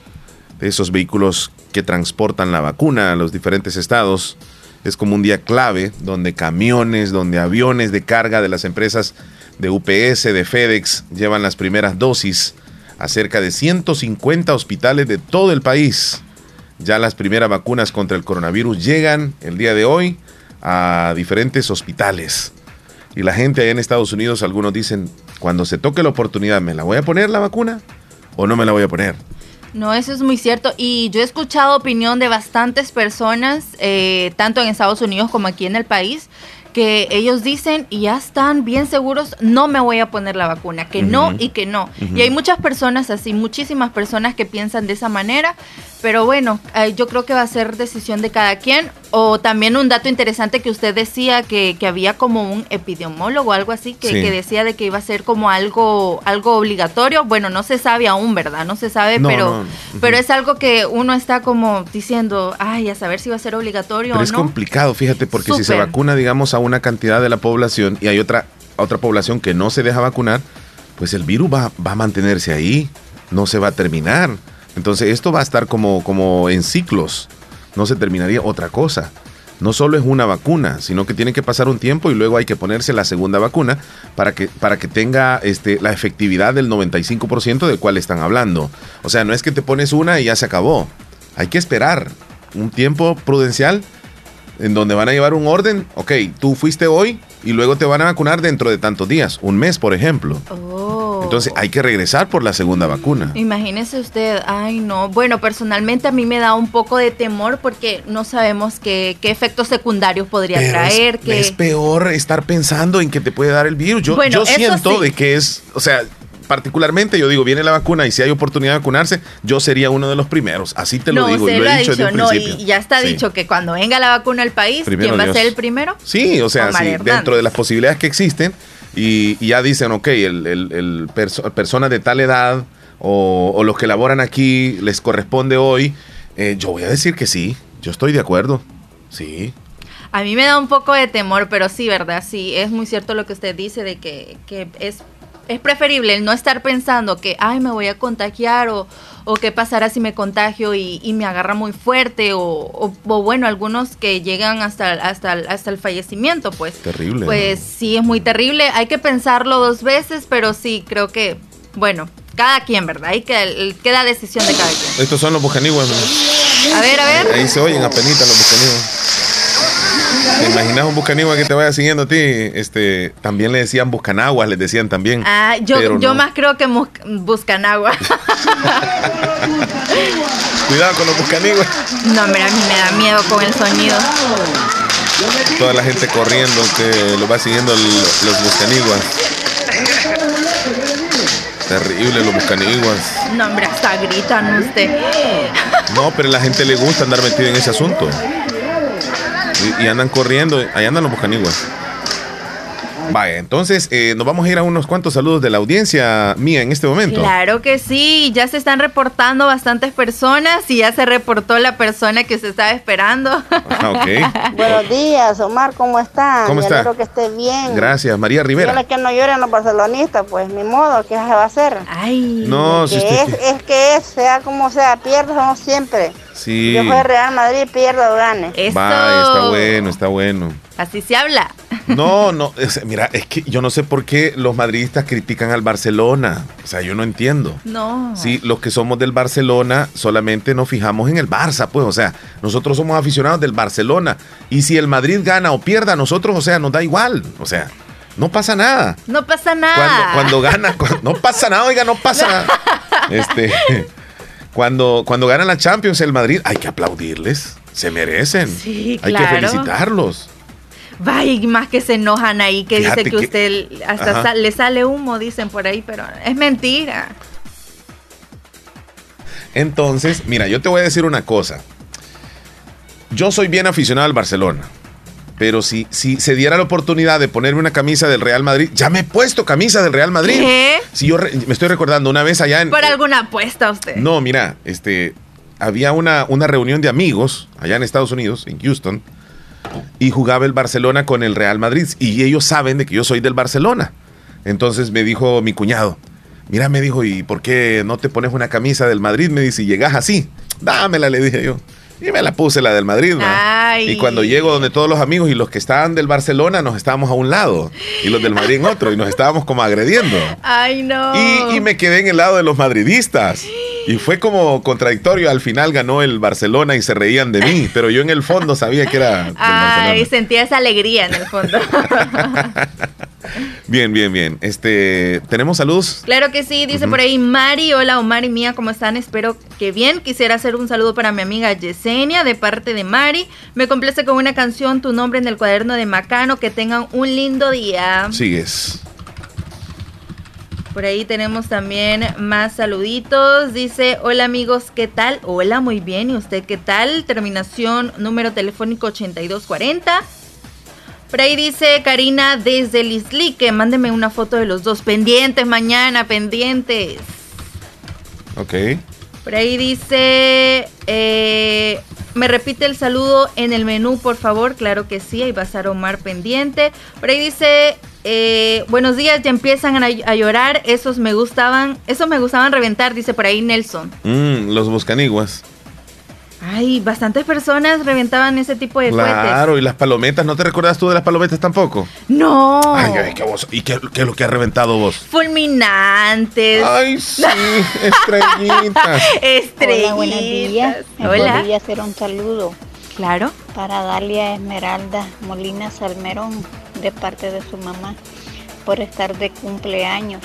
de esos vehículos que transportan la vacuna a los diferentes estados. Es como un día clave donde camiones, donde aviones de carga de las empresas de UPS, de FedEx, llevan las primeras dosis a cerca de 150 hospitales de todo el país. Ya las primeras vacunas contra el coronavirus llegan el día de hoy a diferentes hospitales. Y la gente allá en Estados Unidos, algunos dicen, cuando se toque la oportunidad, ¿me la voy a poner la vacuna o no me la voy a poner? No, eso es muy cierto. Y yo he escuchado opinión de bastantes personas, tanto en Estados Unidos como aquí en el país, que ellos dicen, y ya están bien seguros, no me voy a poner la vacuna, que no y que no. Y hay muchas personas así, muchísimas personas que piensan de esa manera, pero bueno, yo creo que va a ser decisión de cada quien. O también un dato interesante que usted decía, que había como un epidemiólogo o algo así, que decía de que iba a ser como algo obligatorio. Bueno, no se sabe aún, ¿verdad? No se sabe, pero es algo que uno está como diciendo, ay, a saber si va a ser obligatorio pero o no. Pero es complicado, fíjate, porque si se vacuna, digamos, a una cantidad de la población y hay otra población que no se deja vacunar, pues el virus va a mantenerse ahí, no se va a terminar. Entonces esto va a estar como en ciclos, no se terminaría otra cosa. No solo es una vacuna, sino que tiene que pasar un tiempo y luego hay que ponerse la segunda vacuna para que tenga la efectividad del 95% del cual están hablando. O sea, no es que te pones una y ya se acabó. Hay que esperar un tiempo prudencial en donde van a llevar un orden, ok, tú fuiste hoy y luego te van a vacunar dentro de tantos días, un mes, por ejemplo. Entonces hay que regresar por la segunda vacuna. Imagínese usted, ay no, bueno, personalmente a mí me da un poco de temor porque no sabemos qué efectos secundarios podría traer. Es peor estar pensando en que te puede dar el virus. Yo siento de que es, o sea, particularmente yo digo, viene la vacuna y si hay oportunidad de vacunarse, yo sería uno de los primeros. Así te lo digo, y lo he dicho desde un principio. Y ya está dicho que cuando venga la vacuna al país, primero ¿quién va a ser el primero? Sí, o sea, sí, dentro de las posibilidades que existen, y ya dicen, ok, personas de tal edad o los que laboran aquí les corresponde hoy, yo voy a decir que sí, yo estoy de acuerdo, sí. A mí me da un poco de temor, pero sí, ¿verdad? Sí, es muy cierto lo que usted dice de que es preferible el no estar pensando que, ay, me voy a contagiar o qué pasará si me contagio y me agarra muy fuerte o bueno, algunos que llegan hasta el fallecimiento, pues. Terrible. Pues sí, es muy terrible. Hay que pensarlo dos veces, pero sí, creo que, bueno, cada quien, ¿verdad? Y queda decisión de cada quien. Estos son los buscaniguas, ¿no? A ver. Ahí se oyen apenitas los buscaniguas. ¿Te imaginas un buscanigua que te vaya siguiendo a ti? También le decían Buscanaguas, les decían también. Ah, yo más creo que Buscanaguas. Cuidado con los buscaniguas. No, mira, a mí me da miedo con el sonido. Toda la gente corriendo que lo va siguiendo los buscaniguas. Terrible los buscaniguas. No, hombre, hasta gritan usted. No, pero a la gente le gusta andar metida en ese asunto. Y andan corriendo, ahí andan los buscaniguas. Vaya, entonces nos vamos a ir a unos cuantos saludos de la audiencia mía en este momento. Claro que sí, ya se están reportando bastantes personas y ya se reportó la persona que se estaba esperando. Okay. Buenos días, Omar, ¿cómo están? ¿Cómo está? Espero que esté bien. Gracias, María Rivera. Es que no lloren los barcelonistas, pues ni modo, ¿qué se va a hacer? Ay, no, si es que es, sea como sea, pierdo no siempre. Sí. Yo soy Real Madrid, pierdo o gane. Eso. Vaya, está bueno. Así se habla. No, mira, es que yo no sé por qué los madridistas critican al Barcelona. O sea, yo no entiendo. No. Sí, los que somos del Barcelona solamente nos fijamos en el Barça, pues, o sea, nosotros somos aficionados del Barcelona. Y si el Madrid gana o pierda, nosotros, o sea, nos da igual. O sea, no pasa nada. Cuando gana, no pasa nada, oiga, no pasa nada. Cuando ganan la Champions el Madrid, hay que aplaudirles, se merecen, sí, claro. Hay que felicitarlos. Vaya, y más que se enojan ahí, que fíjate dice que usted hasta le sale humo, dicen por ahí, pero es mentira. Entonces, mira, yo te voy a decir una cosa. Yo soy bien aficionado al Barcelona, pero si se diera la oportunidad de ponerme una camisa del Real Madrid, ya me he puesto camisa del Real Madrid. ¿Qué? Si yo me estoy recordando una vez allá en... ¿Por alguna apuesta usted? No, mira, había una reunión de amigos allá en Estados Unidos, en Houston, y jugaba el Barcelona con el Real Madrid, y ellos saben de que yo soy del Barcelona. Entonces me dijo mi cuñado, mira, me dijo, ¿y por qué no te pones una camisa del Madrid? Me dice, y llegas así, dámela, le dije yo. Y me la puse, la del Madrid, ¿no? Y cuando llego donde todos los amigos y los que estaban del Barcelona nos estábamos a un lado y los del Madrid en otro y nos estábamos como agrediendo. Ay, no. Y me quedé en el lado de los madridistas y fue como contradictorio. Al final ganó el Barcelona y se reían de mí, pero yo en el fondo sabía que era del Barcelona. Sentía esa alegría en el fondo. Bien. ¿Tenemos saludos? Claro que sí, dice por ahí Mari. Hola Omar y Mía, ¿cómo están? Espero que bien. Quisiera hacer un saludo para mi amiga Yesenia de parte de Mari. Me complace con una canción, Tu nombre en el cuaderno de Macano. Que tengan un lindo día. Sigues. Por ahí tenemos también más saluditos. Dice, hola amigos, ¿qué tal? Hola, muy bien. ¿Y usted qué tal? Terminación número telefónico 8240. Por ahí dice Karina desde Lislique, mándeme una foto de los dos. Pendientes mañana, pendientes. Ok. Por ahí dice, me repite el saludo en el menú, por favor. Claro que sí, ahí va a estar Omar pendiente. Por ahí dice, buenos días, ya empiezan a llorar. Esos me gustaban reventar, dice por ahí Nelson. Los Buscanaguas. Ay, bastantes personas reventaban ese tipo de cohetes. Claro, y las palometas, ¿no te recuerdas tú de las palometas tampoco? No. Ay, ¿qué vos? ¿Y qué es lo que has reventado vos? Fulminantes. Ay, sí, estrellitas. Hola, buenos días. Hola. Podría hacer un saludo. Claro. Para Dalia Esmeralda Molina Salmerón, de parte de su mamá, por estar de cumpleaños.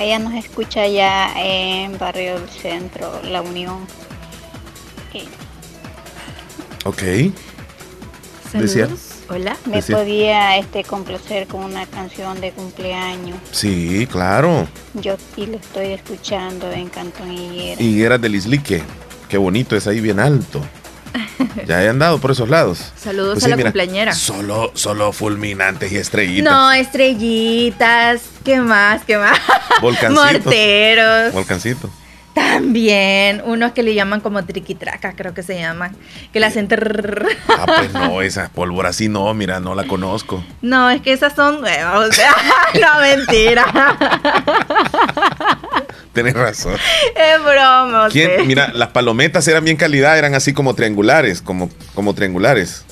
Ella nos escucha allá en Barrio del Centro, La Unión. Ok. ¿Saludos? Hola. ¿Me podía complacer con una canción de cumpleaños? Sí, claro. Yo sí lo estoy escuchando en Cantón Higueras. Higueras del Lislique. Qué bonito, es ahí bien alto. Ya he andado por esos lados. Saludos pues a la cumpleañera. Solo fulminantes y estrellitas. No, estrellitas. ¿Qué más? Volcancitos. Morteros. Volcancitos. También, unos que le llaman como triquitracas, creo que se llaman, que la hacen... pues no, esas pólvoras sí no, mira, no la conozco. No, es que esas son nuevas, o sea, no, mentira. Tienes razón. Es broma. ¿Quién? Mira, las palometas eran bien calidad, eran así como triangulares, como triangulares.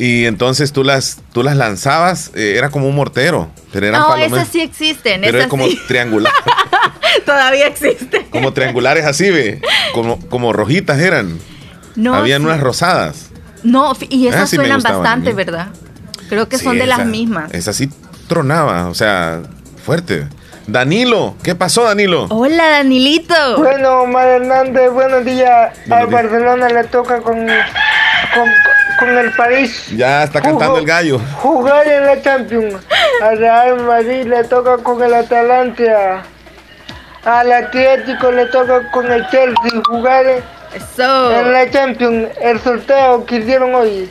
Y entonces tú las lanzabas, era como un mortero, pero eran palometas. No, esas sí existen, pero es como triangular. Todavía existen. Como triangulares así, ve. Como rojitas eran. No, habían unas rosadas. No, y esas suenan bastante, ¿verdad? Creo que sí, son de las mismas. Esas sí tronaba, o sea, fuerte. Danilo, ¿qué pasó, Danilo? Hola, Danilito. Bueno, Omar Hernández, buenos días. Al Barcelona le toca con el París. Ya está cantando el gallo. Jugar en la Champions. Al Real Madrid le toca con el Atalanta. Al Atlético le toca con el Chelsea jugar en la Champions, el sorteo que hicieron hoy.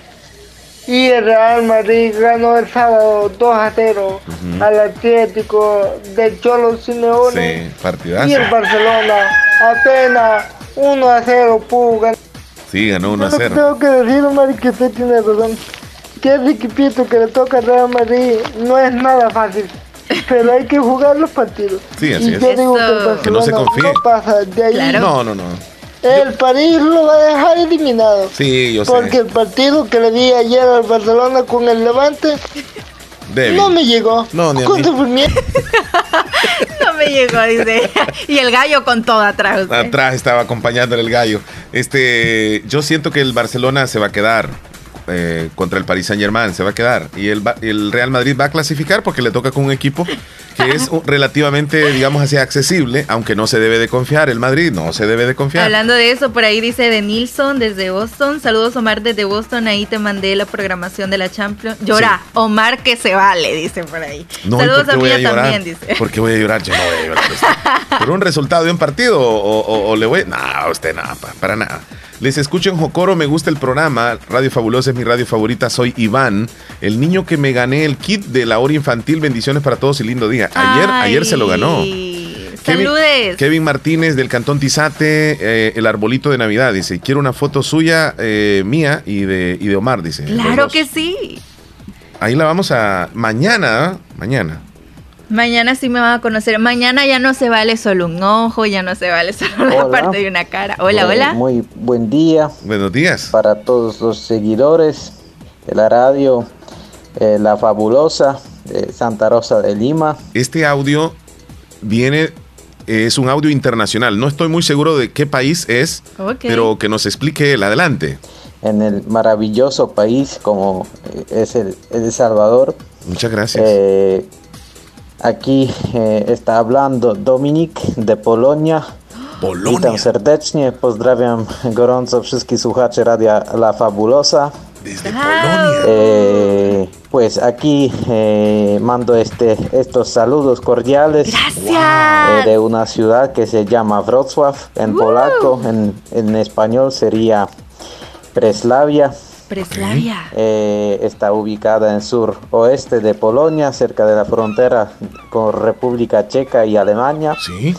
Y el Real Madrid ganó el sábado 2-0 al Atlético de Cholo Simeone. Sí, y el Barcelona apenas 1-0 pudo ganar. Sí, ganó 1-0. Tengo que decir, Omar, que usted tiene razón. Que ese equipito que le toca al Real Madrid no es nada fácil. Pero hay que jugar los partidos. Sí, así es. Yo digo que no se confíe. No pasa de ahí. Claro. No. El París lo va a dejar eliminado. Sí, yo sé. Porque el partido que le di ayer al Barcelona con el Levante no me llegó. No, ni a mí. No me llegó, dice. Y el gallo con todo atrás. Usted. Atrás estaba acompañándole el gallo. Yo siento que el Barcelona se va a quedar. Contra el Paris Saint Germain se va a quedar y el Real Madrid va a clasificar porque le toca con un equipo que es relativamente, digamos así, accesible, aunque no se debe de confiar. El Madrid no se debe de confiar. Hablando de eso, por ahí dice de Nilsson desde Boston. Saludos, Omar, desde Boston. Ahí te mandé la programación de la Champions. Llora, sí. Omar, que se vale, dice por ahí. No, saludos a Mía también, dice. ¿Por qué voy a llorar? Yo no voy a llorar. ¿Por un resultado de un partido? ¿O le voy? No, usted nada, para nada. Les escucho en Jocoro, me gusta el programa. Radio Fabulosa es mi radio favorita. Soy Iván, el niño que me gané el kit de la hora infantil. Bendiciones para todos y lindo día. Ayer se lo ganó. Saludes. Kevin Martínez del Cantón Tizate, el arbolito de Navidad, dice, quiero una foto suya, mía y de Omar, dice. Claro que sí. Ahí la vamos a... Mañana, ¿eh? Mañana sí me van a conocer. Mañana ya no se vale solo un ojo, ya no se vale solo una parte de una cara. Hola, hola. Muy buen día. Buenos días. Para todos los seguidores de la radio La Fabulosa de Santa Rosa de Lima. Este audio viene... Es un audio internacional. No estoy muy seguro de qué país es, pero que nos explique él. Adelante. En el maravilloso país como es El Salvador. Muchas gracias. Aquí está hablando Dominik de Polonia. Polonia. Witam serdecznie, pozdrawiam gorąco wszystkich słuchaczy Radia La Fabulosa. Desde Polonia. Pues aquí mando estos saludos cordiales. Gracias. De una ciudad que se llama Wrocław. En polaco, en español sería Breslavia. Está ubicada en sur oeste de Polonia, cerca de la frontera con República Checa y Alemania. Sí.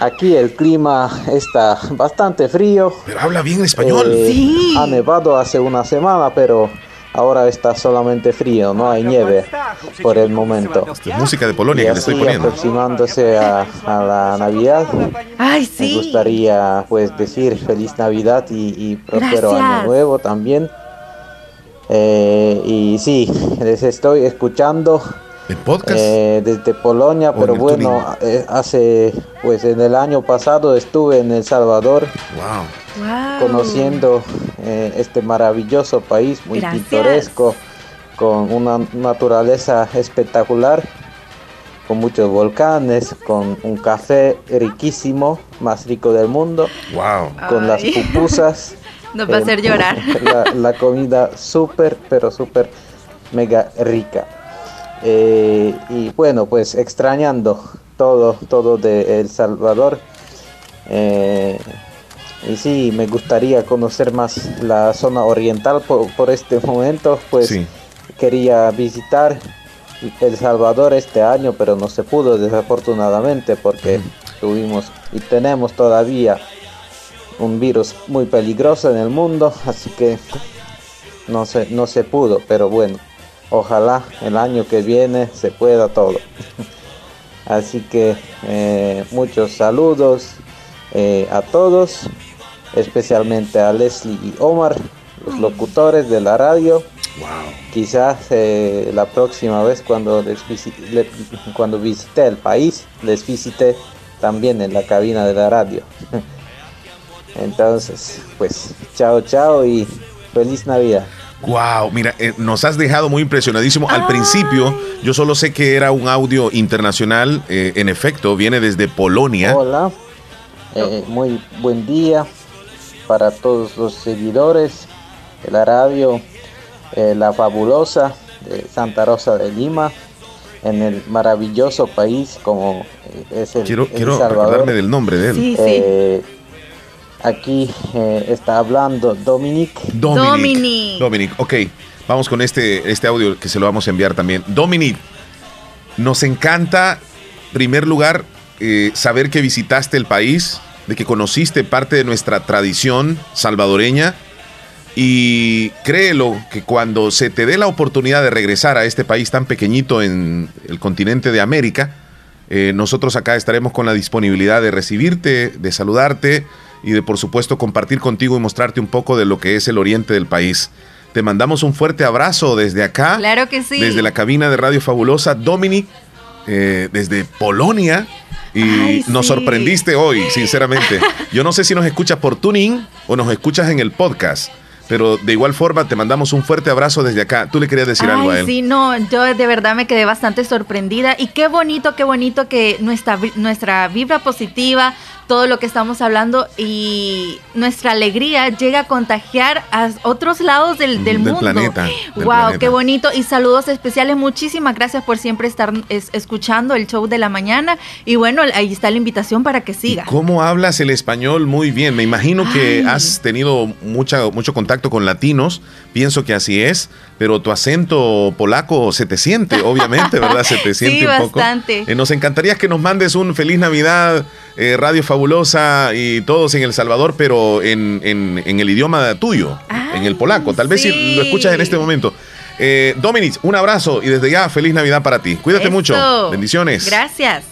Aquí el clima está bastante frío. Pero habla bien español. Sí. Ha nevado hace una semana, pero ahora está solamente frío, no hay nieve por el momento. Esta es música de Polonia que le estoy poniendo. Aproximándose a la Navidad. Ay, sí. Me gustaría pues decir feliz Navidad y próspero año nuevo también. Y sí, les estoy escuchando el podcast desde Polonia, pero bueno, hace pues en el año pasado estuve en El Salvador. Wow. Conociendo este maravilloso país muy pintoresco, con una naturaleza espectacular, con muchos volcanes, con un café riquísimo, más rico del mundo. Wow. Con las pupusas. Nos va a hacer llorar. La comida súper, pero súper mega rica. Y bueno, pues extrañando todo de El Salvador. Y sí, me gustaría conocer más la zona oriental por este momento, pues sí. Quería visitar El Salvador este año, pero no se pudo desafortunadamente porque tuvimos y tenemos todavía un virus muy peligroso en el mundo, así que no se pudo, pero bueno, ojalá el año que viene se pueda todo. Así que muchos saludos a todos. Especialmente a Leslie y Omar, los locutores de la radio. Wow. Quizás la próxima vez cuando cuando visité el país, les visité también en la cabina de la radio. Entonces, pues, chao y feliz Navidad. Wow, mira, nos has dejado muy impresionadísimo. Al principio, yo solo sé que era un audio internacional. En efecto, viene desde Polonia. Hola, muy buen día. Para todos los seguidores de la radio La Fabulosa de Santa Rosa de Lima, en el maravilloso país como es El Salvador. Recordarme del nombre de él. Sí, sí. Aquí está hablando Dominik. Ok, vamos con este audio que se lo vamos a enviar también. Dominik, nos encanta, en primer lugar, saber que visitaste el país, de que conociste parte de nuestra tradición salvadoreña, y créelo que cuando se te dé la oportunidad de regresar a este país tan pequeñito en el continente de América, nosotros acá estaremos con la disponibilidad de recibirte, de saludarte y de por supuesto compartir contigo y mostrarte un poco de lo que es el oriente del país. Te mandamos un fuerte abrazo desde acá. Claro que sí. Desde la cabina de Radio Fabulosa, Dominik, desde Polonia. Y nos sorprendiste hoy, sinceramente. Yo no sé si nos escuchas por TuneIn o nos escuchas en el podcast, pero de igual forma te mandamos un fuerte abrazo desde acá. ¿Tú le querías decir algo a él? Sí, no, yo de verdad me quedé bastante sorprendida. Y qué bonito que nuestra vibra positiva, todo lo que estamos hablando y nuestra alegría llega a contagiar a otros lados del mundo. Planeta, del planeta. Qué bonito. Y saludos especiales. Muchísimas gracias por siempre estar escuchando el show de la mañana. Y bueno, ahí está la invitación para que siga. ¿Cómo hablas el español? Muy bien. Me imagino que has tenido mucho contacto contacto con latinos, pienso que así es, pero tu acento polaco se te siente, obviamente, ¿verdad? Se te siente sí, un poco. Bastante. Nos encantaría que nos mandes un Feliz Navidad, Radio Fabulosa y todos en El Salvador, pero en el idioma tuyo, en el polaco. Tal vez si lo escuchas en este momento. Dominik, un abrazo y desde ya Feliz Navidad para ti. Cuídate mucho. Bendiciones. Gracias.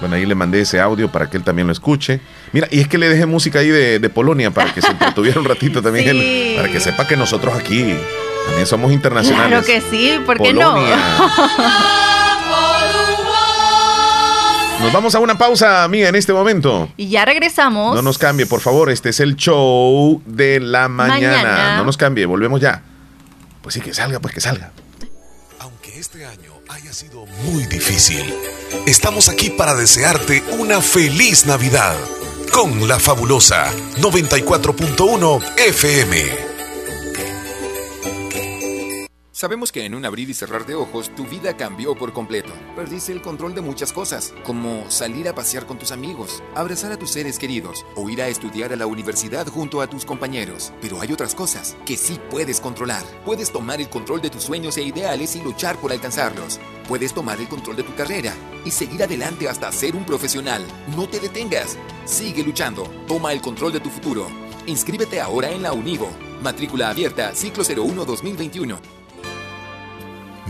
Bueno, ahí le mandé ese audio para que él también lo escuche. Mira, y es que le dejé música ahí de Polonia para que se entretuviera un ratito también, él, para que sepa que nosotros aquí también somos internacionales. Claro que sí, ¿por qué Polonia? No. Nos vamos a una pausa, amiga, en este momento. Y ya regresamos. No nos cambie, por favor, este es el show de la mañana. No nos cambie, volvemos ya. Pues sí, que salga, pues que salga. Aunque este año haya sido muy difícil, estamos aquí para desearte una feliz Navidad con La Fabulosa 94.1 FM. Sabemos que en un abrir y cerrar de ojos tu vida cambió por completo. Perdiste el control de muchas cosas, como salir a pasear con tus amigos, abrazar a tus seres queridos o ir a estudiar a la universidad junto a tus compañeros. Pero hay otras cosas que sí puedes controlar. Puedes tomar el control de tus sueños e ideales y luchar por alcanzarlos. Puedes tomar el control de tu carrera y seguir adelante hasta ser un profesional. No te detengas. Sigue luchando. Toma el control de tu futuro. Inscríbete ahora en la UNIVO. Matrícula abierta, ciclo 01-2021.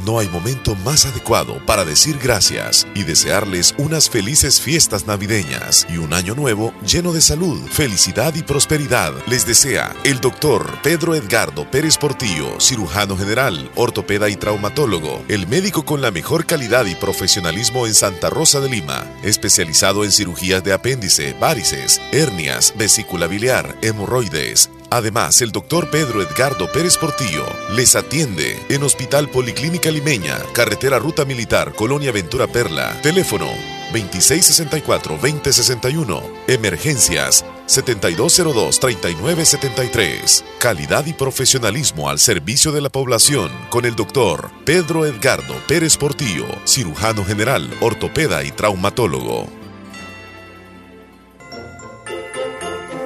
No hay momento más adecuado para decir gracias y desearles unas felices fiestas navideñas y un año nuevo lleno de salud, felicidad y prosperidad. Les desea el doctor Pedro Edgardo Pérez Portillo, cirujano general, ortopeda y traumatólogo, el médico con la mejor calidad y profesionalismo en Santa Rosa de Lima, especializado en cirugías de apéndice, várices, hernias, vesícula biliar, hemorroides. Además, el doctor Pedro Edgardo Pérez Portillo les atiende en Hospital Policlínica Limeña, Carretera Ruta Militar, Colonia Ventura Perla. Teléfono 2664-2061. Emergencias 7202-3973. Calidad y profesionalismo al servicio de la población con el doctor Pedro Edgardo Pérez Portillo, cirujano general, ortopeda y traumatólogo.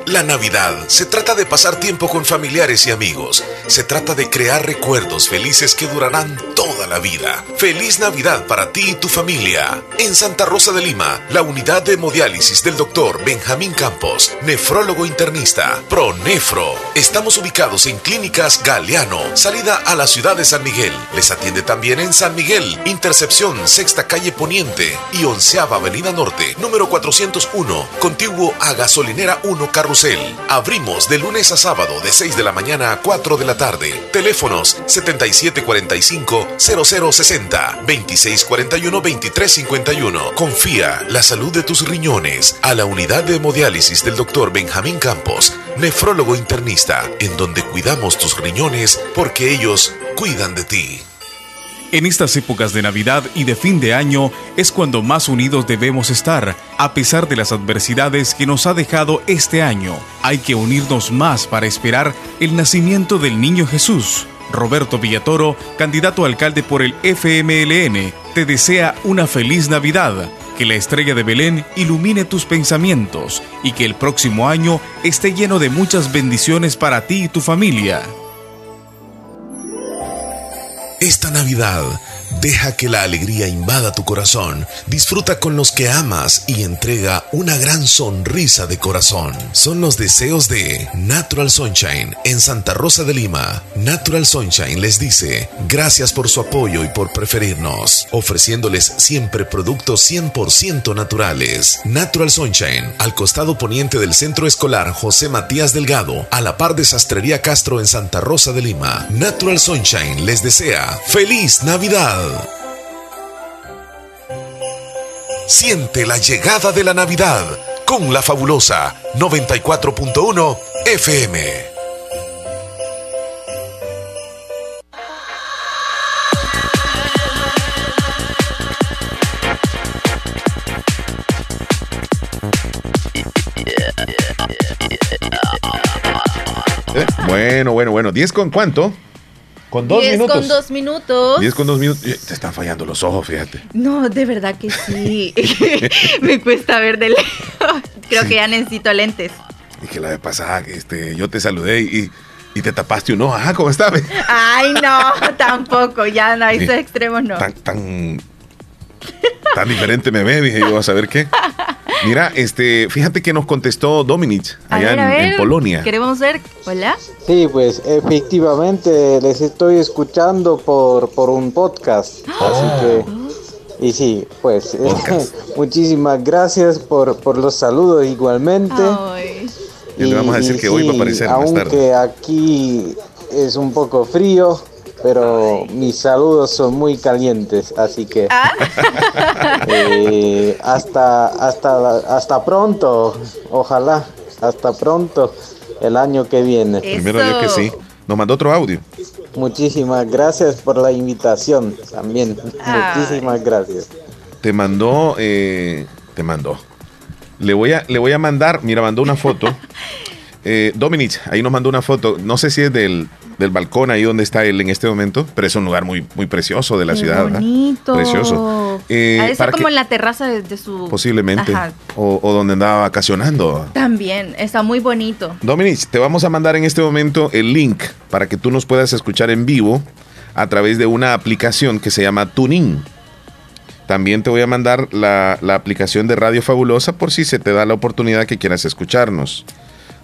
La Navidad se trata de pasar tiempo con familiares y amigos. Se trata de crear recuerdos felices que durarán toda la vida. ¡Feliz Navidad para ti y tu familia! En Santa Rosa de Lima, la unidad de hemodiálisis del doctor Benjamín Campos, nefrólogo internista, Pronefro. Estamos ubicados en Clínicas Galeano, salida a la ciudad de San Miguel. Les atiende también en San Miguel, Intercepción, Sexta Calle Poniente y Onceava Avenida Norte, número 401, contiguo a Gasolinera 1 Carrusel. Abrimos de lunes a sábado de 6 de la mañana a 4 de la tarde. Teléfonos 7745-0060, 2641-2351. Confía la salud de tus riñones a la unidad de hemodiálisis del doctor Benjamín Campos, nefrólogo internista, en donde cuidamos tus riñones porque ellos cuidan de ti. En estas épocas de Navidad y de fin de año es cuando más unidos debemos estar, a pesar de las adversidades que nos ha dejado este año. Hay que unirnos más para esperar el nacimiento del niño Jesús. Roberto Villatoro, candidato a alcalde por el FMLN, te desea una feliz Navidad, que la estrella de Belén ilumine tus pensamientos y que el próximo año esté lleno de muchas bendiciones para ti y tu familia. Esta Navidad, deja que la alegría invada tu corazón. Disfruta con los que amas y entrega una gran sonrisa de corazón. Son los deseos de Natural Sunshine en Santa Rosa de Lima. Natural Sunshine les dice gracias por su apoyo y por preferirnos, ofreciéndoles siempre productos 100% naturales. Natural Sunshine, al costado poniente del Centro Escolar José Matías Delgado, a la par de Sastrería Castro en Santa Rosa de Lima. Natural Sunshine les desea ¡feliz Navidad! Siente la llegada de la Navidad con La Fabulosa 94.1 FM. Bueno, 10 con cuánto. Con dos 10 minutos. 10 con 2 minutos. Te están fallando los ojos, fíjate. No, de verdad que sí. Me cuesta ver de lejos. Creo que ya necesito lentes. Y que la vez pasada yo te saludé y Y te tapaste un ojo, ajá, ¿cómo está? Ay, no, tampoco, ya no, esos extremos no. Tan diferente me ve, dije yo, a saber qué. Mira, fíjate que nos contestó Dominik allá en Polonia. Queremos ver, hola. Sí, pues efectivamente les estoy escuchando por un podcast, así que, y sí, pues muchísimas gracias por los saludos igualmente. Ay. Y le vamos a decir que sí, hoy va a aparecer más tarde. Aunque aquí es un poco frío, pero mis saludos son muy calientes, así que hasta pronto, ojalá, hasta pronto el año que viene. Eso. Primero Dios que sí. Nos mandó otro audio. Muchísimas gracias por la invitación también. Muchísimas gracias. Te mandó. Le voy a mandar, mira, mandó una foto. Dominik, ahí nos mandó una foto. No sé si es del balcón ahí donde está él en este momento, pero es un lugar muy, muy precioso de la ciudad. Bonito. ¿Verdad? Precioso. Ha de ser como en la terraza de su... Posiblemente. O donde andaba vacacionando. También, está muy bonito. Dominik, te vamos a mandar en este momento el link para que tú nos puedas escuchar en vivo a través de una aplicación que se llama TuneIn. También te voy a mandar la aplicación de Radio Fabulosa por si se te da la oportunidad que quieras escucharnos.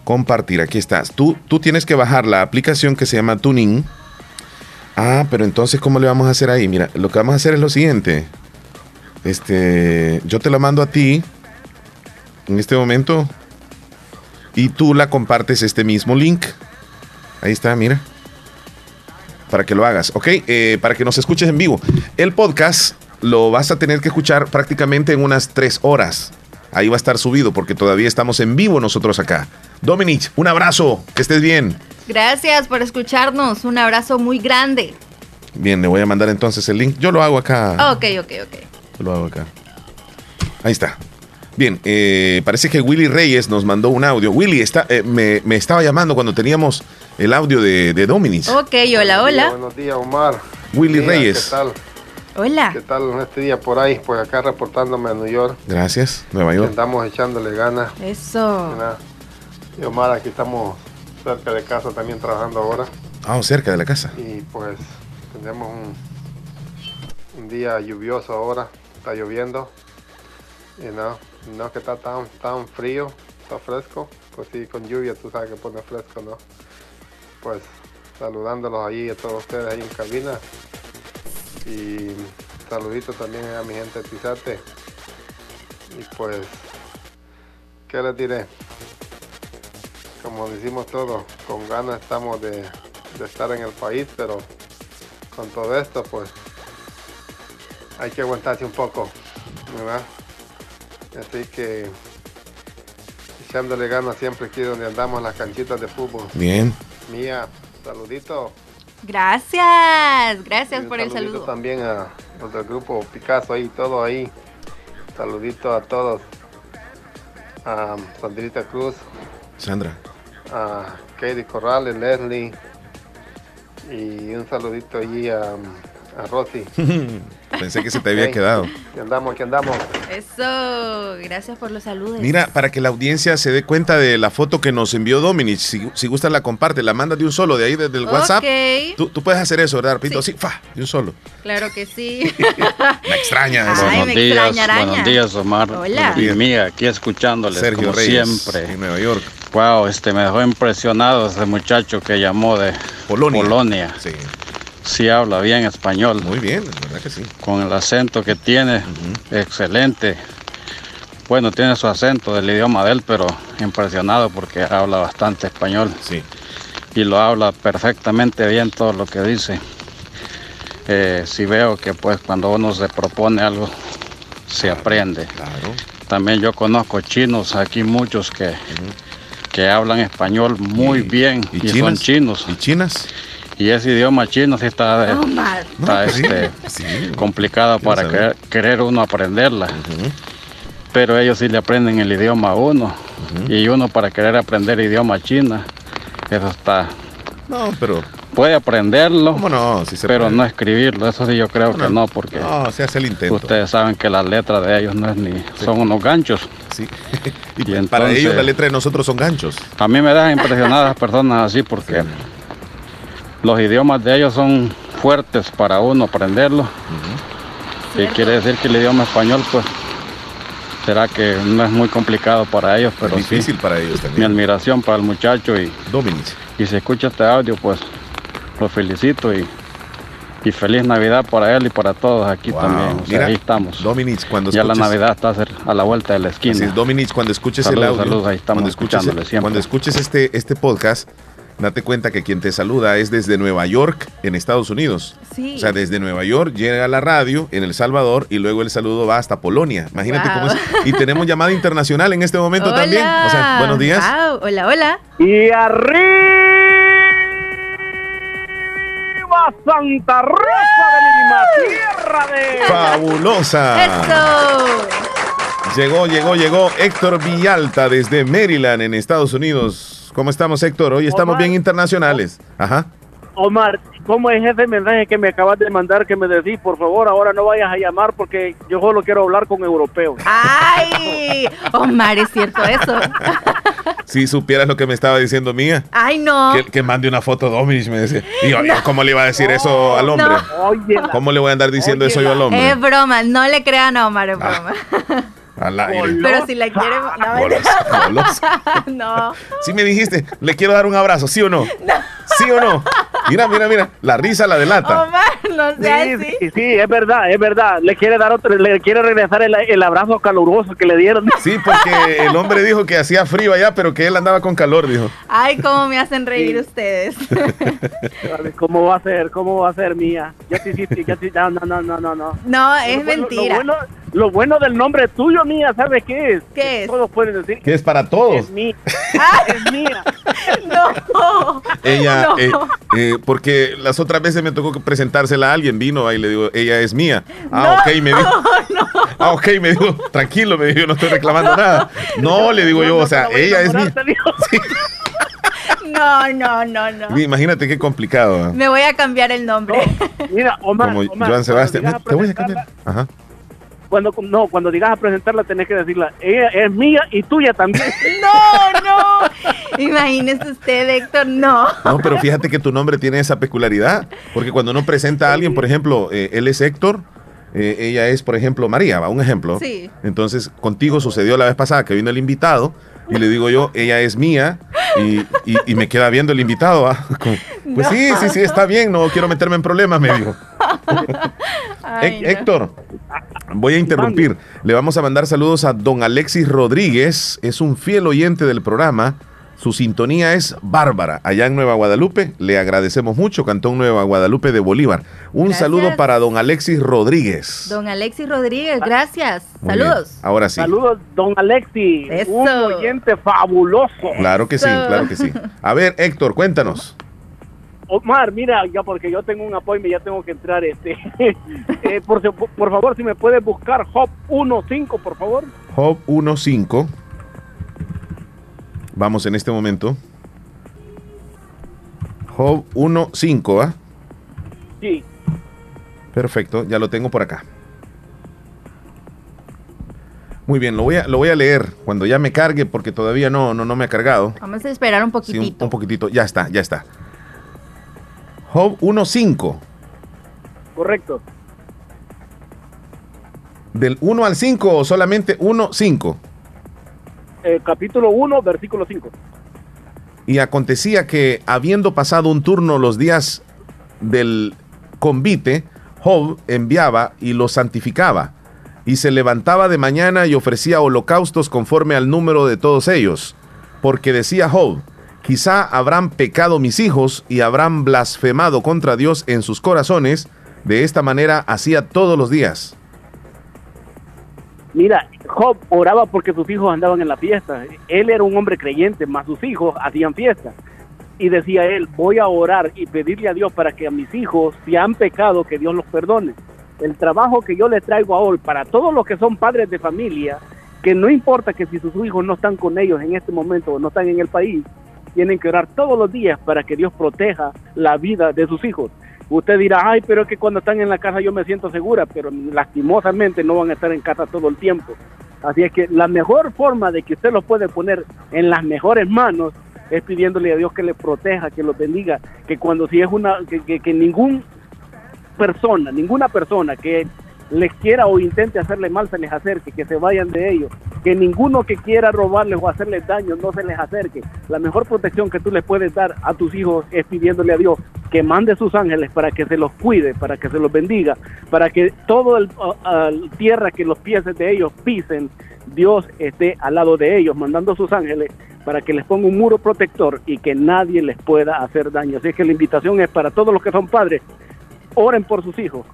Compartir, aquí estás. Tú tienes que bajar la aplicación que se llama TuneIn. Ah, pero entonces, ¿cómo le vamos a hacer ahí? Mira, lo que vamos a hacer es lo siguiente. Yo te la mando a ti en este momento y tú la compartes este mismo link. Ahí está, mira. Para que lo hagas, ¿ok? Para que nos escuches en vivo. El podcast... lo vas a tener que escuchar prácticamente en unas 3 horas. Ahí va a estar subido porque todavía estamos en vivo nosotros acá. Dominik, un abrazo, que estés bien. Gracias por escucharnos, un abrazo muy grande. Bien, le voy a mandar entonces el link. Yo lo hago acá. Ok. Yo lo hago acá. Ahí está. Bien, parece que Willy Reyes nos mandó un audio. Willy, me estaba llamando cuando teníamos el audio de Dominik. Ok, hola. Buenos días, Omar. Willy Reyes. ¿Qué tal? Hola. ¿Qué tal en este día por ahí? Pues acá reportándome a New York. Gracias, Nueva York. Andamos echándole ganas. Eso. Y Omar, aquí estamos cerca de casa también trabajando ahora. Cerca de la casa. Y pues tenemos un día lluvioso ahora, está lloviendo. Y no que está tan frío, está fresco. Pues sí, con lluvia tú sabes que pone fresco, ¿no? Pues saludándolos ahí a todos ustedes ahí en cabina. Y saludito también a mi gente de Tizate. Y pues, ¿qué les diré? Como decimos todos, con ganas estamos de estar en el país, pero con todo esto, pues, hay que aguantarse un poco, ¿verdad? Así que, echándole ganas siempre aquí donde andamos, las canchitas de fútbol. Bien. Mía, saludito. Gracias por el saludo. Saludito también a los del grupo Picasso ahí, todo ahí. Saludito a todos. A Sandrita Cruz. Sandra. A Katie Corrales, Leslie. Y un saludito allí a Rosy. Pensé que se te había quedado. Que andamos. Eso, gracias por los saludos. Mira, para que la audiencia se dé cuenta de la foto que nos envió Dominik, si gusta la comparte, la manda de un solo, de ahí desde el WhatsApp. Tú puedes hacer eso, ¿verdad? Pito, sí, de un solo. Claro que sí. Me extraña eso. Buenos días, Omar. Hola. Mira, aquí escuchándoles, Sergio como Reyes, siempre. En Nueva York. Wow, me dejó impresionado ese muchacho que llamó de Polonia. Sí. Sí habla bien español. Muy bien, la verdad que sí. Con el acento que tiene, excelente. Bueno, tiene su acento del idioma de él, pero impresionado porque habla bastante español. Sí. Y lo habla perfectamente bien todo lo que dice. Sí veo que pues cuando uno se propone algo, se aprende. Claro. También yo conozco chinos aquí, muchos que hablan español muy bien. ¿Y son chinos? ¿Y chinas? Y ese idioma chino sí está, complicado para querer uno aprenderla. Pero ellos sí le aprenden el idioma a uno. Y uno para querer aprender idioma chino, eso está... No, pero... Puede aprenderlo, pero no escribirlo. Eso sí yo creo que no, porque... No, se hace el intento. Ustedes saben que las letras de ellos no es ni... Son unos ganchos. Sí. y para entonces, ellos las letras de nosotros son ganchos. A mí me dejan impresionadas personas así porque... los idiomas de ellos son fuertes para uno aprenderlo. Y quiere decir que el idioma español, pues, será que no es muy complicado para ellos, pero es difícil para ellos también. Mi admiración para el muchacho y Dominik. Y si escucha este audio, pues, lo felicito y feliz Navidad para él y para todos aquí también. O sea, mira, ahí estamos. Dominik, cuando ya escuches, la Navidad está a la vuelta de la esquina. Así es, Dominik, cuando escuches el audio, ahí estamos escuchándole siempre. Cuando escuches este podcast, date cuenta que quien te saluda es desde Nueva York, en Estados Unidos. Sí. O sea, desde Nueva York llega la radio en El Salvador y luego el saludo va hasta Polonia. Imagínate cómo es. Y tenemos llamada internacional en este momento también. O sea, buenos días. Hola, hola. Y arriba Santa Rosa de Lima, tierra de... ¡Fabulosa! ¡Eso! Llegó Héctor Villalta desde Maryland, en Estados Unidos. ¿Cómo estamos, Héctor? Hoy estamos bien internacionales. Ajá. Omar, ¿cómo es ese mensaje que me acabas de mandar que me decís, por favor, ahora no vayas a llamar porque yo solo quiero hablar con europeos? ¡Ay! Omar, ¿es cierto eso? Si supieras lo que me estaba diciendo Mía. ¡Ay, no! Que mande una foto de Dominik, me decía. Y yo, ¿cómo le iba a decir eso al hombre? No. ¿Cómo le voy a andar diciendo eso yo al hombre? Es broma, no le crean a Omar, es broma. Al aire. Pero si la quiere... No. Sí me dijiste, le quiero dar un abrazo, ¿sí o no? ¿Sí o no? Mira, la risa la delata. Omar, no sea así. Sí, es verdad. Le quiere regresar el abrazo caluroso que le dieron. Sí, porque el hombre dijo que hacía frío allá, pero que él andaba con calor, dijo. Ay, cómo me hacen reír ustedes. ¿Cómo va a ser, Mía? Ya te hiciste. No. No, es mentira. Lo bueno del nombre tuyo, Mía, ¿sabes qué es? ¿Qué es? Todos pueden decir. ¿Qué es para todos? Es mía. Es mía. No. Ella, no. Porque las otras veces me tocó presentársela a alguien, vino ahí y le digo, ella es mía. Ah, ok, me dijo, tranquilo, me dijo, no estoy reclamando nada. No, le digo yo, o sea, ella es mía. Sí. No. Imagínate qué complicado, ¿no? Me voy a cambiar el nombre. No, mira, Omar, Joan Sebastián, te voy a cambiar. Ajá. Cuando digas a presentarla, tenés que decirla, ella es mía y tuya también. No. Imagínese usted, Héctor, no. No, pero fíjate que tu nombre tiene esa peculiaridad, porque cuando uno presenta a alguien, por ejemplo, él es Héctor, ella es, por ejemplo, María, un ejemplo. Sí. Entonces, contigo sucedió la vez pasada que vino el invitado y le digo yo, ella es mía. Y me queda viendo el invitado, ¿va? Pues sí, está bien, no quiero meterme en problemas, me dijo. Héctor, voy a interrumpir. Le vamos a mandar saludos a don Alexis Rodríguez, es un fiel oyente del programa. Su sintonía es bárbara, allá en Nueva Guadalupe. Le agradecemos mucho, Cantón Nueva Guadalupe de Bolívar. Un saludo para don Alexis Rodríguez. Don Alexis Rodríguez, gracias. Saludos. Ahora sí. Saludos, don Alexis. Eso. Un oyente fabuloso. Claro que sí. A ver, Héctor, cuéntanos. Omar, mira, ya porque yo tengo un apoyo y ya tengo que entrar. Por favor, si me puedes buscar Hop 15, por favor. Hop 15. Vamos en este momento. Job 1.5, ¿ah? Sí. Perfecto, ya lo tengo por acá. Muy bien, lo voy a leer cuando ya me cargue, porque todavía no me ha cargado. Vamos a esperar un poquitito. Sí, un poquitito, ya está. Job 1.5. Correcto. ¿Del 1 al 5 o solamente 1.5? Capítulo 1, versículo 5. Y acontecía que, habiendo pasado un turno los días del convite, Job enviaba y los santificaba, y se levantaba de mañana y ofrecía holocaustos conforme al número de todos ellos, porque decía Job: quizá habrán pecado mis hijos y habrán blasfemado contra Dios en sus corazones. De esta manera hacía todos los días. Mira, Job oraba porque sus hijos andaban en la fiesta. Él era un hombre creyente, más sus hijos hacían fiesta. Y decía él, voy a orar y pedirle a Dios para que a mis hijos, si han pecado, que Dios los perdone. El trabajo que yo les traigo a hoy, para todos los que son padres de familia, que no importa que si sus hijos no están con ellos en este momento o no están en el país, tienen que orar todos los días para que Dios proteja la vida de sus hijos. Usted dirá, ay, pero es que cuando están en la casa yo me siento segura, pero lastimosamente no van a estar en casa todo el tiempo. Así es que la mejor forma de que usted los puede poner en las mejores manos es pidiéndole a Dios que les proteja, que los bendiga, que cuando si es una, que ninguna persona que les quiera o intente hacerle mal se les acerque, que se vayan de ellos, que ninguno que quiera robarles o hacerles daño no se les acerque. La mejor protección que tú les puedes dar a tus hijos es pidiéndole a Dios que mande sus ángeles para que se los cuide, para que se los bendiga, para que toda la tierra que los pies de ellos pisen, Dios esté al lado de ellos, mandando a sus ángeles para que les ponga un muro protector y que nadie les pueda hacer daño. Así que la invitación es para todos los que son padres, oren por sus hijos,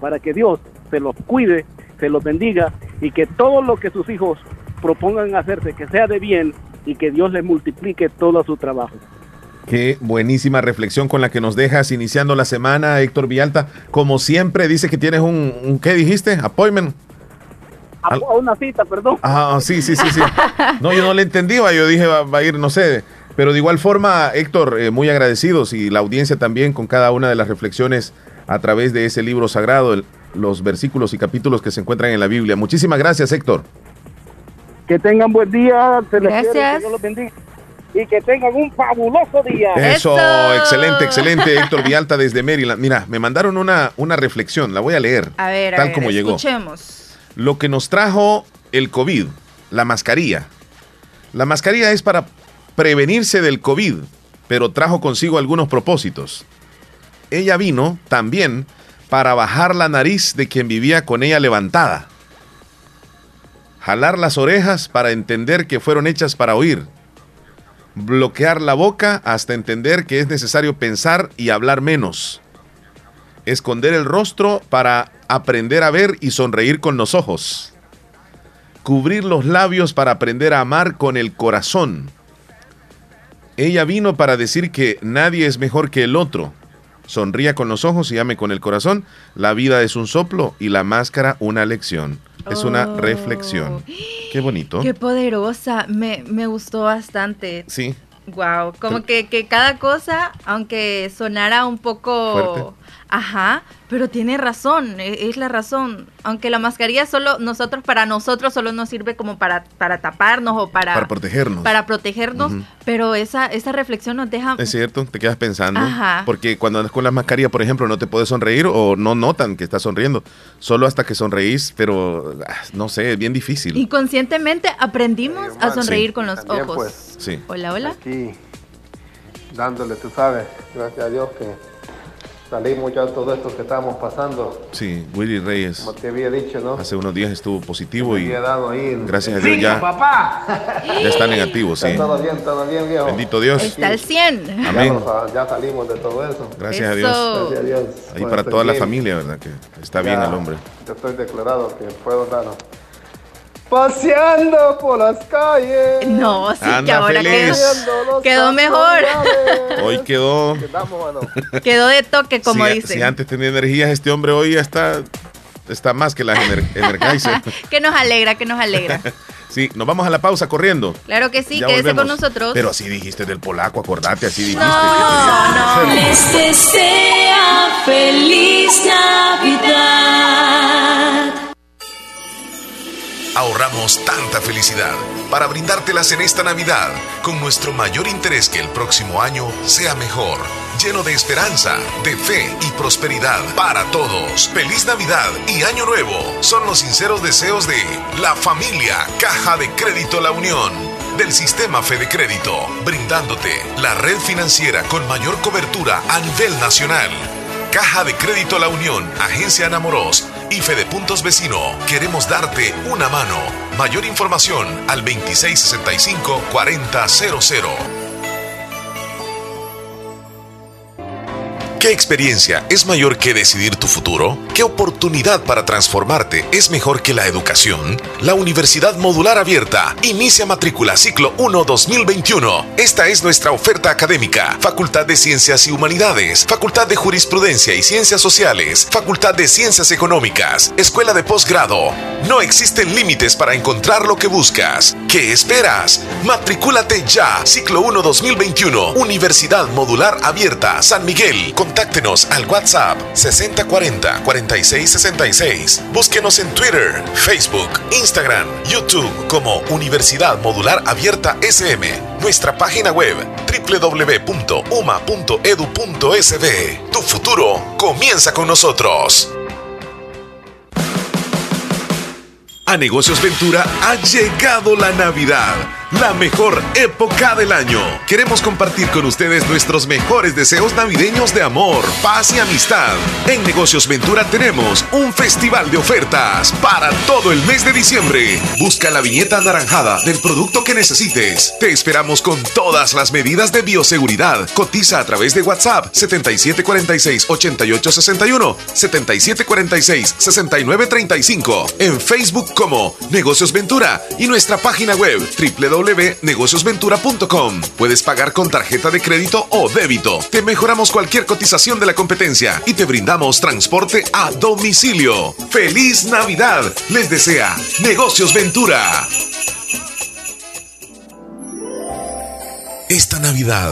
para que Dios se los cuide, se los bendiga y que todo lo que sus hijos propongan hacerse, que sea de bien y que Dios les multiplique todo su trabajo. Qué buenísima reflexión con la que nos dejas iniciando la semana, Héctor Villalta. Como siempre, dice que tienes un ¿qué dijiste? Appointment. Una cita, perdón. Ah, sí. No, yo no le entendía, yo dije va a ir, no sé. Pero de igual forma, Héctor, muy agradecidos y la audiencia también con cada una de las reflexiones a través de ese libro sagrado, los versículos y capítulos que se encuentran en la Biblia. Muchísimas gracias, Héctor. Que tengan buen día. Se les gracias. Quiero, que Dios los bendiga. Y que tengan un fabuloso día. Eso. excelente, Héctor Villalta desde Maryland. Mira, me mandaron una reflexión, la voy a leer. A ver, como llegó. Escuchemos. Lo que nos trajo el COVID, la mascarilla. La mascarilla es para prevenirse del COVID, pero trajo consigo algunos propósitos. Ella vino también para bajar la nariz de quien vivía con ella levantada. Jalar las orejas para entender que fueron hechas para oír. Bloquear la boca hasta entender que es necesario pensar y hablar menos. Esconder el rostro para aprender a ver y sonreír con los ojos. Cubrir los labios para aprender a amar con el corazón. Ella vino para decir que nadie es mejor que el otro. Sonría con los ojos y ame con el corazón. La vida es un soplo y la máscara una lección. Es una reflexión. Qué bonito. Qué poderosa. Me gustó bastante. Sí. Wow. Como que cada cosa, aunque sonara un poco fuerte. Ajá, pero tiene razón. Es la razón. Aunque la mascarilla para nosotros solo nos sirve como para taparnos o para protegernos. Para protegernos. Uh-huh. Pero esa reflexión nos deja. Es cierto, te quedas pensando. Ajá. Porque cuando andas con las mascarillas, por ejemplo, no te puedes sonreír o no notan que estás sonriendo. Solo hasta que sonreís, pero no sé, es bien difícil. Inconscientemente aprendimos a sonreír con los ojos. Pues, sí. Hola. Aquí, dándole, tú sabes, gracias a Dios que salimos ya de todo esto que estábamos pasando. Sí, Willy Reyes. Como te había dicho, ¿no? Hace unos días estuvo positivo y gracias a Dios ya, papá. Ya está negativo, sí. Está todo bien, viejo. Bendito Dios. Está al 100. Amén. Ya salimos de todo eso. Gracias a Dios. Gracias a Dios. Ahí para toda la familia, ¿verdad? Que está bien el hombre. Yo estoy declarado que puedo dar. Paseando por las calles. No, sí, anda que ahora quedó mejor. Hoy quedó. Quedó de toque, como dicen. Si antes tenía energías, este hombre hoy ya está más que las energizer. que nos alegra. Sí, nos vamos a la pausa corriendo. Claro que sí, ya quédese volvemos con nosotros. Pero así dijiste del polaco, acordate, así dijiste. No. Les desea feliz Navidad. Ahorramos tanta felicidad para brindártelas en esta Navidad con nuestro mayor interés que el próximo año sea mejor, lleno de esperanza, de fe y prosperidad para todos. Feliz Navidad y Año Nuevo son los sinceros deseos de la familia Caja de Crédito La Unión del Sistema Fede Crédito, brindándote la red financiera con mayor cobertura a nivel nacional. Caja de Crédito La Unión, Agencia Anamorós y Fede Puntos Vecino. Queremos darte una mano. Mayor información al 2665-4000. ¿Qué experiencia es mayor que decidir tu futuro? ¿Qué oportunidad para transformarte es mejor que la educación? La Universidad Modular Abierta inicia matrícula ciclo 1 2021. Esta es nuestra oferta académica. Facultad de Ciencias y Humanidades, Facultad de Jurisprudencia y Ciencias Sociales, Facultad de Ciencias Económicas, Escuela de Posgrado. No existen límites para encontrar lo que buscas. ¿Qué esperas? Matricúlate ya. Ciclo 1 2021. Universidad Modular Abierta, San Miguel. Contáctenos al WhatsApp 6040-4666. Búsquenos en Twitter, Facebook, Instagram, YouTube como Universidad Modular Abierta SM. Nuestra página web www.uma.edu.sb. Tu futuro comienza con nosotros. A Negocios Ventura ha llegado la Navidad, la mejor época del año. Queremos compartir con ustedes nuestros mejores deseos navideños de amor, paz y amistad. En Negocios Ventura tenemos un festival de ofertas para todo el mes de diciembre. Busca la viñeta anaranjada del producto que necesites. Te esperamos con todas las medidas de bioseguridad. Cotiza a través de WhatsApp 7746-8861, 7746-6935. En Facebook como Negocios Ventura y nuestra página web www.negociosventura.com. Puedes pagar con tarjeta de crédito o débito. Te mejoramos cualquier cotización de la competencia y te brindamos transporte a domicilio. ¡Feliz Navidad! Les desea Negocios Ventura. Esta Navidad,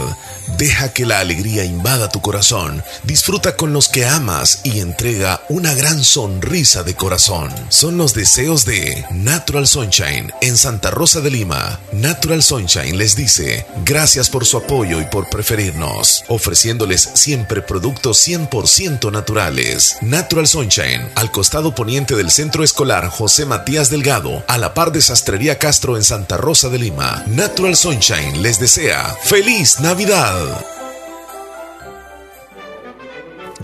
deja que la alegría invada tu corazón. Disfruta con los que amas y entrega una gran sonrisa de corazón. Son los deseos de Natural Sunshine en Santa Rosa de Lima. Natural Sunshine les dice gracias por su apoyo y por preferirnos, ofreciéndoles siempre productos 100% naturales. Natural Sunshine, al costado poniente del Centro Escolar José Matías Delgado, a la par de Sastrería Castro en Santa Rosa de Lima. Natural Sunshine les desea ¡Feliz Navidad!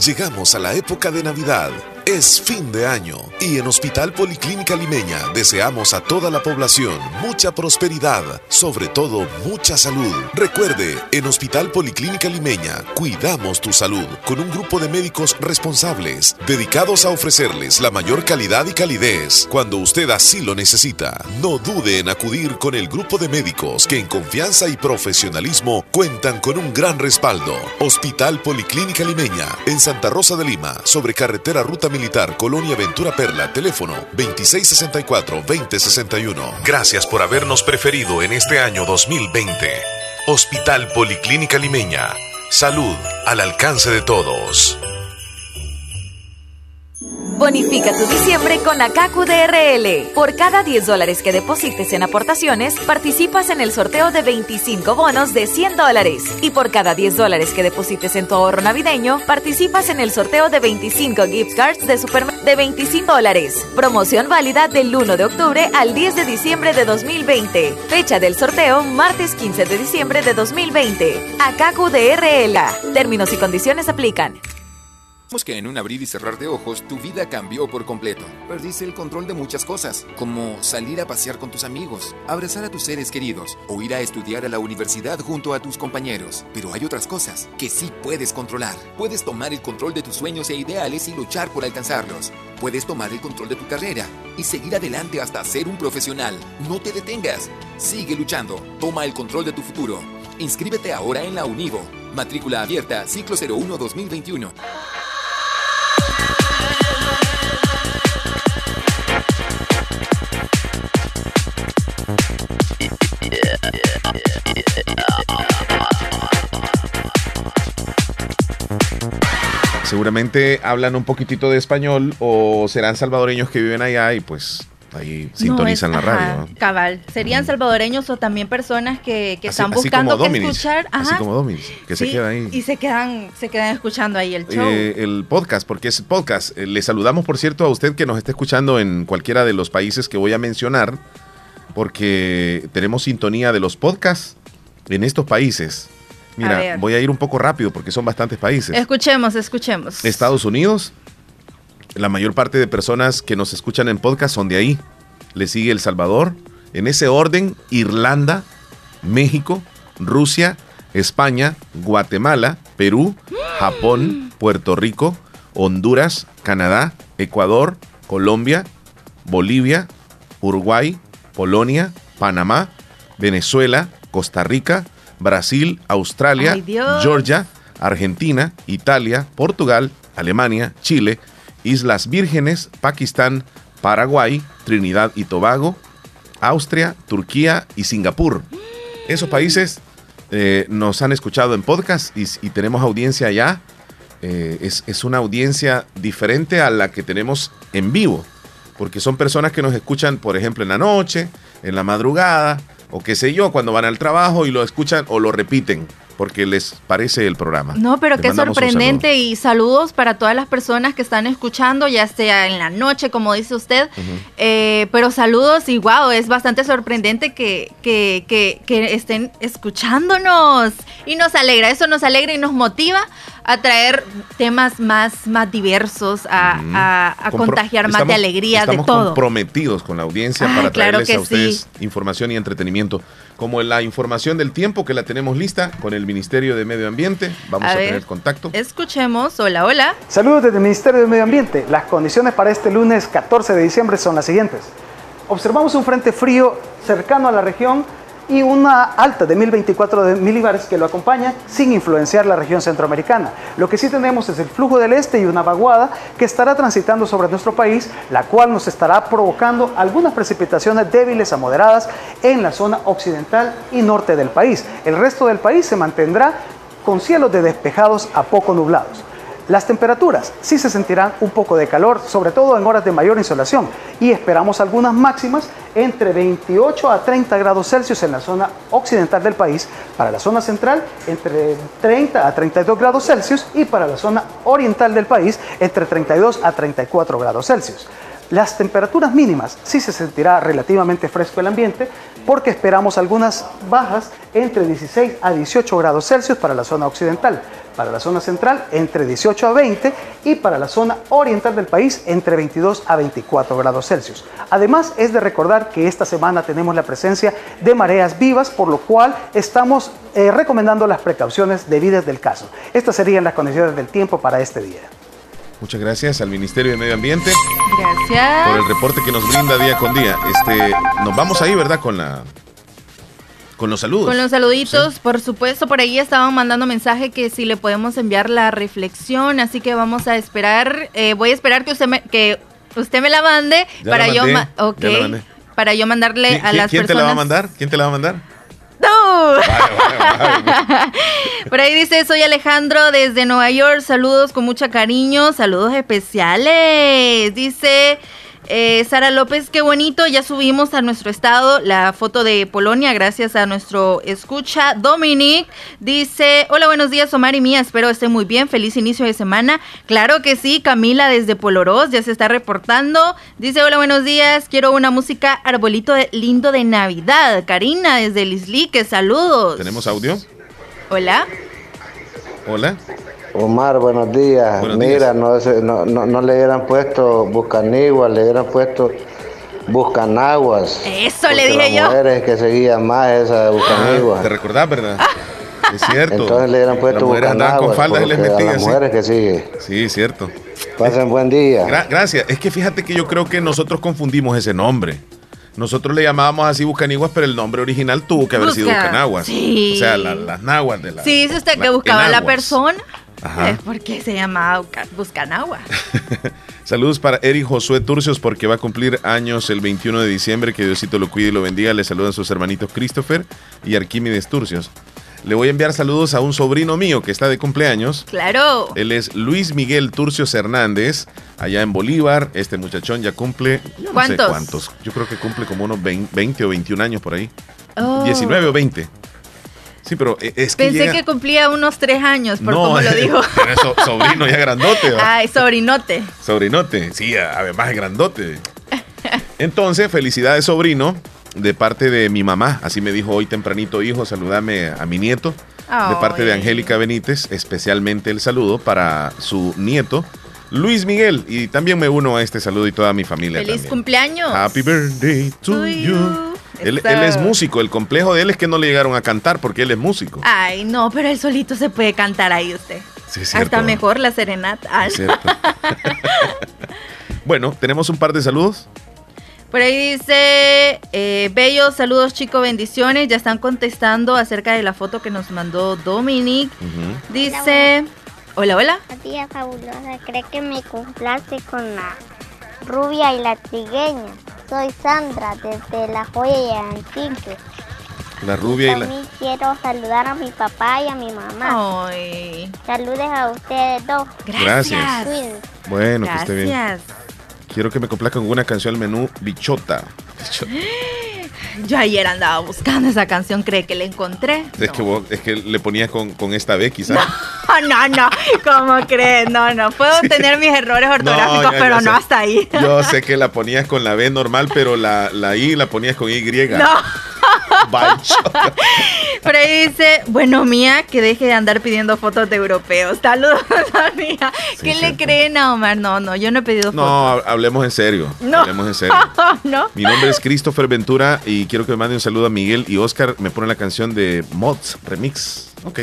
Llegamos a la época de Navidad. Es fin de año y en Hospital Policlínica Limeña deseamos a toda la población mucha prosperidad, sobre todo mucha salud. Recuerde, en Hospital Policlínica Limeña cuidamos tu salud con un grupo de médicos responsables dedicados a ofrecerles la mayor calidad y calidez cuando usted así lo necesita. No dude en acudir con el grupo de médicos que en confianza y profesionalismo cuentan con un gran respaldo. Hospital Policlínica Limeña en Santa Rosa de Lima, sobre carretera Ruta Militar, Colonia Ventura Perla, teléfono 2664-2061. Gracias por habernos preferido en este año 2020. Hospital Policlínica Limeña. Salud al alcance de todos. Bonifica tu diciembre con Akaku DRL. Por cada $10 que deposites en aportaciones, participas en el sorteo de 25 bonos de $100. Y por cada $10 que deposites en tu ahorro navideño, participas en el sorteo de 25 gift cards de supermercado de $25. Promoción válida del 1 de octubre al 10 de diciembre de 2020. Fecha del sorteo, martes 15 de diciembre de 2020. Akaku DRL. Términos y condiciones aplican. Que en un abrir y cerrar de ojos tu vida cambió por completo. Perdiste el control de muchas cosas, como salir a pasear con tus amigos, abrazar a tus seres queridos o ir a estudiar a la universidad junto a tus compañeros. Pero hay otras cosas que sí puedes controlar. Puedes tomar el control de tus sueños e ideales y luchar por alcanzarlos. Puedes tomar el control de tu carrera y seguir adelante hasta ser un profesional. No te detengas. Sigue luchando. Toma el control de tu futuro. Inscríbete ahora en la UNIVO. Matrícula abierta, ciclo 01 2021. Seguramente hablan un poquitito de español o serán salvadoreños que viven allá y pues ahí sintonizan la radio, ¿no? Cabal, serían salvadoreños o también personas que así, están buscando que escuchar, así como Dominik, que sí, se queda ahí y se quedan escuchando ahí el show, el podcast, porque es podcast. Le saludamos, por cierto, a usted que nos está escuchando en cualquiera de los países que voy a mencionar, porque tenemos sintonía de los podcasts en estos países. Mira, voy a ir un poco rápido porque son bastantes países. Escuchemos. Estados Unidos, la mayor parte de personas que nos escuchan en podcast son de ahí. Le sigue El Salvador, en ese orden, Irlanda, México, Rusia, España, Guatemala, Perú, Japón, Puerto Rico, Honduras, Canadá, Ecuador, Colombia, Bolivia, Uruguay, Polonia, Panamá, Venezuela, Costa Rica, Brasil, Australia, Georgia, Argentina, Italia, Portugal, Alemania, Chile, Islas Vírgenes, Pakistán, Paraguay, Trinidad y Tobago, Austria, Turquía y Singapur. Esos países nos han escuchado en podcast y tenemos audiencia allá. Es una audiencia diferente a la que tenemos en vivo, porque son personas que nos escuchan, por ejemplo, en la noche, en la madrugada, o qué sé yo, cuando van al trabajo y lo escuchan o lo repiten, porque les parece el programa. No, pero qué sorprendente, y saludos para todas las personas que están escuchando, ya sea en la noche, como dice usted, pero saludos y wow, es bastante sorprendente que estén escuchándonos y nos alegra, eso nos alegra y nos motiva a traer temas más diversos, a contagiar más de alegría, de todo. Estamos comprometidos con la audiencia para traerles a ustedes información y entretenimiento, como la información del tiempo que la tenemos lista con el Ministerio de Medio Ambiente. Vamos a tener contacto. Escuchemos. Hola, hola. Saludos desde el Ministerio de Medio Ambiente. Las condiciones para este lunes 14 de diciembre son las siguientes. Observamos un frente frío cercano a la región y una alta de 1024 de milibares que lo acompaña sin influenciar la región centroamericana. Lo que sí tenemos es el flujo del este y una vaguada que estará transitando sobre nuestro país, la cual nos estará provocando algunas precipitaciones débiles a moderadas en la zona occidental y norte del país. El resto del país se mantendrá con cielos de despejados a poco nublados. Las temperaturas sí se sentirán un poco de calor, sobre todo en horas de mayor insolación, y esperamos algunas máximas entre 28 a 30 grados Celsius en la zona occidental del país, para la zona central entre 30 a 32 grados Celsius y para la zona oriental del país entre 32 a 34 grados Celsius. Las temperaturas mínimas sí se sentirá relativamente fresco el ambiente, porque esperamos algunas bajas entre 16 a 18 grados Celsius para la zona occidental, para la zona central entre 18 a 20 y para la zona oriental del país entre 22 a 24 grados Celsius. Además, es de recordar que esta semana tenemos la presencia de mareas vivas, por lo cual estamos recomendando las precauciones debidas del caso. Estas serían las condiciones del tiempo para este día. Muchas gracias al Ministerio de Medio Ambiente. Gracias. Por el reporte que nos brinda día con día. Nos vamos ahí, ¿verdad? Con los saludos. Con los saluditos, sí. Por supuesto, por ahí estaban mandando mensaje que si le podemos enviar la reflexión, así que vamos a esperar, voy a esperar que usted me la mande ya para la mandé, para yo mandarle a las personas. ¿Quién te la va a mandar? ¡No! Vale. Por ahí dice, soy Alejandro desde Nueva York, saludos con mucho cariño, saludos especiales, dice... Sara López, qué bonito, ya subimos a nuestro estado la foto de Polonia gracias a nuestro escucha. Dominik dice, hola, buenos días Omar y Mía, espero estén muy bien, feliz inicio de semana. Claro que sí, Camila desde Polorós ya se está reportando, dice, hola, buenos días, quiero una música arbolito lindo de Navidad. Karina desde Lislique, saludos. ¿Tenemos audio? Hola Omar, buenos días. Mira, no le hubieran puesto Buscanaguas, le hubieran puesto Buscanaguas. Eso le dije yo. Las mujeres que seguían más esa de Buscanaguas. ¿Te recordás, verdad? Es cierto. Entonces le hubieran puesto Buscanaguas porque les metía, a las mujeres que siguen. Sí, cierto. Pasen buen día. Gracias. Es que fíjate que yo creo que nosotros confundimos ese nombre. Nosotros le llamábamos así Buscanaguas, pero el nombre original tuvo que haber sido Buscanaguas. Sí. O sea, las naguas de la... Sí, dice usted que buscaba a la persona... Ajá. ¿Por qué se llama Buscanagua? Saludos para Eric Josué Turcios, porque va a cumplir años el 21 de diciembre. Que Diosito lo cuide y lo bendiga. Le saludan sus hermanitos Christopher y Arquímedes Turcios. Le voy a enviar saludos a un sobrino mío que está de cumpleaños. ¡Claro! Él es Luis Miguel Turcios Hernández, allá en Bolívar. Este muchachón ya cumple... ¿Cuántos? No sé cuántos. Yo creo que cumple como unos 20 o 21 años por ahí. 19 o 20. Sí, pero es que pensé que cumplía unos 3 años, por como lo dijo. Pero es sobrino ya grandote, ¿verdad? Ay, sobrinote. Sobrinote, sí, además es grandote. Entonces, felicidades, sobrino, de parte de mi mamá. Así me dijo hoy tempranito, hijo, saludame a mi nieto. De parte de Angélica Benítez, especialmente el saludo para su nieto, Luis Miguel. Y también me uno a este saludo y toda mi familia. ¡Feliz cumpleaños! Happy birthday to you. Él es músico, el complejo de él es que no le llegaron a cantar porque él es músico. Ay, no, pero él solito se puede cantar ahí usted. Sí, es cierto. Hasta mejor la serenata. Es cierto. Bueno, tenemos un par de saludos. Por ahí dice, bellos saludos chico, bendiciones. Ya están contestando acerca de la foto que nos mandó Dominik. Uh-huh. Dice, hola, hola. Tía Fabulosa, ¿cree que me complace con la rubia y la trigueña. Soy Sandra, desde La Joya y Antique. La rubia y la... También quiero saludar a mi papá y a mi mamá. Ay. Saludes a ustedes dos. Gracias. Sí. Bueno, gracias. Que esté bien. Quiero que me complazca con una canción al menú, Bichota. Bichota. Yo ayer andaba buscando esa canción, ¿cree que la encontré? Es, no. que le ponías con esta B, quizás. No, ¿cómo crees? No, puedo tener mis errores ortográficos, pero no sé, hasta ahí. Yo sé que la ponías con la B normal, pero la I la ponías con Y. No. Pero ahí dice, bueno, Mía, que deje de andar pidiendo fotos de europeos. Saludos a Mía. ¿Qué le creen a Omar? No, yo no he pedido fotos. No, hablemos en serio. No. Mi nombre es Christopher Ventura y quiero que me mande un saludo a Miguel y Oscar. Me ponen la canción de Mods Remix. Ok.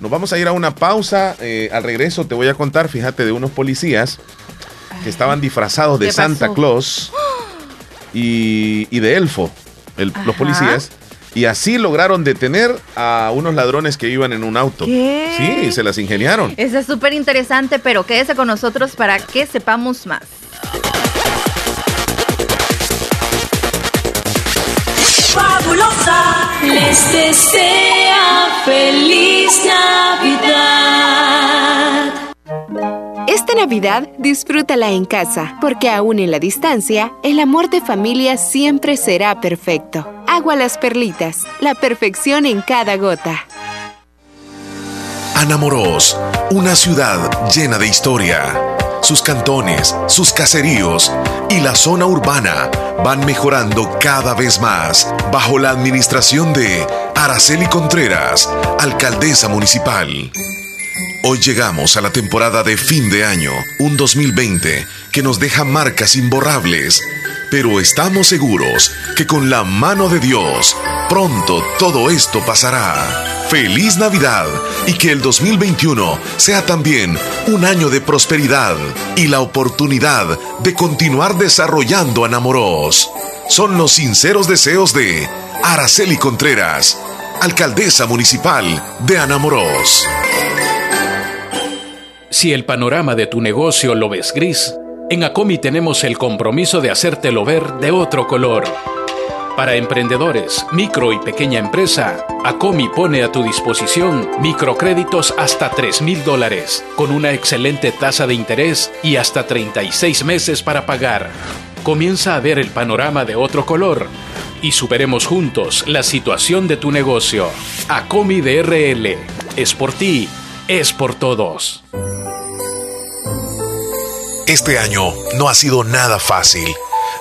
Nos vamos a ir a una pausa. Al regreso te voy a contar, fíjate, de unos policías que estaban disfrazados de Santa Claus y de elfo. Los policías, y así lograron detener a unos ladrones que iban en un auto. ¿Qué? Sí, se las ingeniaron. Eso es súper interesante, pero quédese con nosotros para que sepamos más. Fabulosa, les desea feliz Navidad. Esta Navidad, disfrútala en casa, porque aún en la distancia, el amor de familia siempre será perfecto. Agua Las Perlitas, la perfección en cada gota. Anamorós, una ciudad llena de historia. Sus cantones, sus caseríos y la zona urbana van mejorando cada vez más bajo la administración de Araceli Contreras, alcaldesa municipal. Hoy llegamos a la temporada de fin de año, un 2020 que nos deja marcas imborrables, pero estamos seguros que con la mano de Dios, pronto todo esto pasará. ¡Feliz Navidad! Y que el 2021 sea también un año de prosperidad y la oportunidad de continuar desarrollando Anamorós. Son los sinceros deseos de Araceli Contreras, alcaldesa municipal de Anamorós. Si el panorama de tu negocio lo ves gris, en ACOMI tenemos el compromiso de hacértelo ver de otro color. Para emprendedores, micro y pequeña empresa, ACOMI pone a tu disposición microcréditos hasta $3,000, con una excelente tasa de interés y hasta 36 meses para pagar. Comienza a ver el panorama de otro color y superemos juntos la situación de tu negocio. ACOMI DRL. Es por ti. Es por todos. Este año no ha sido nada fácil.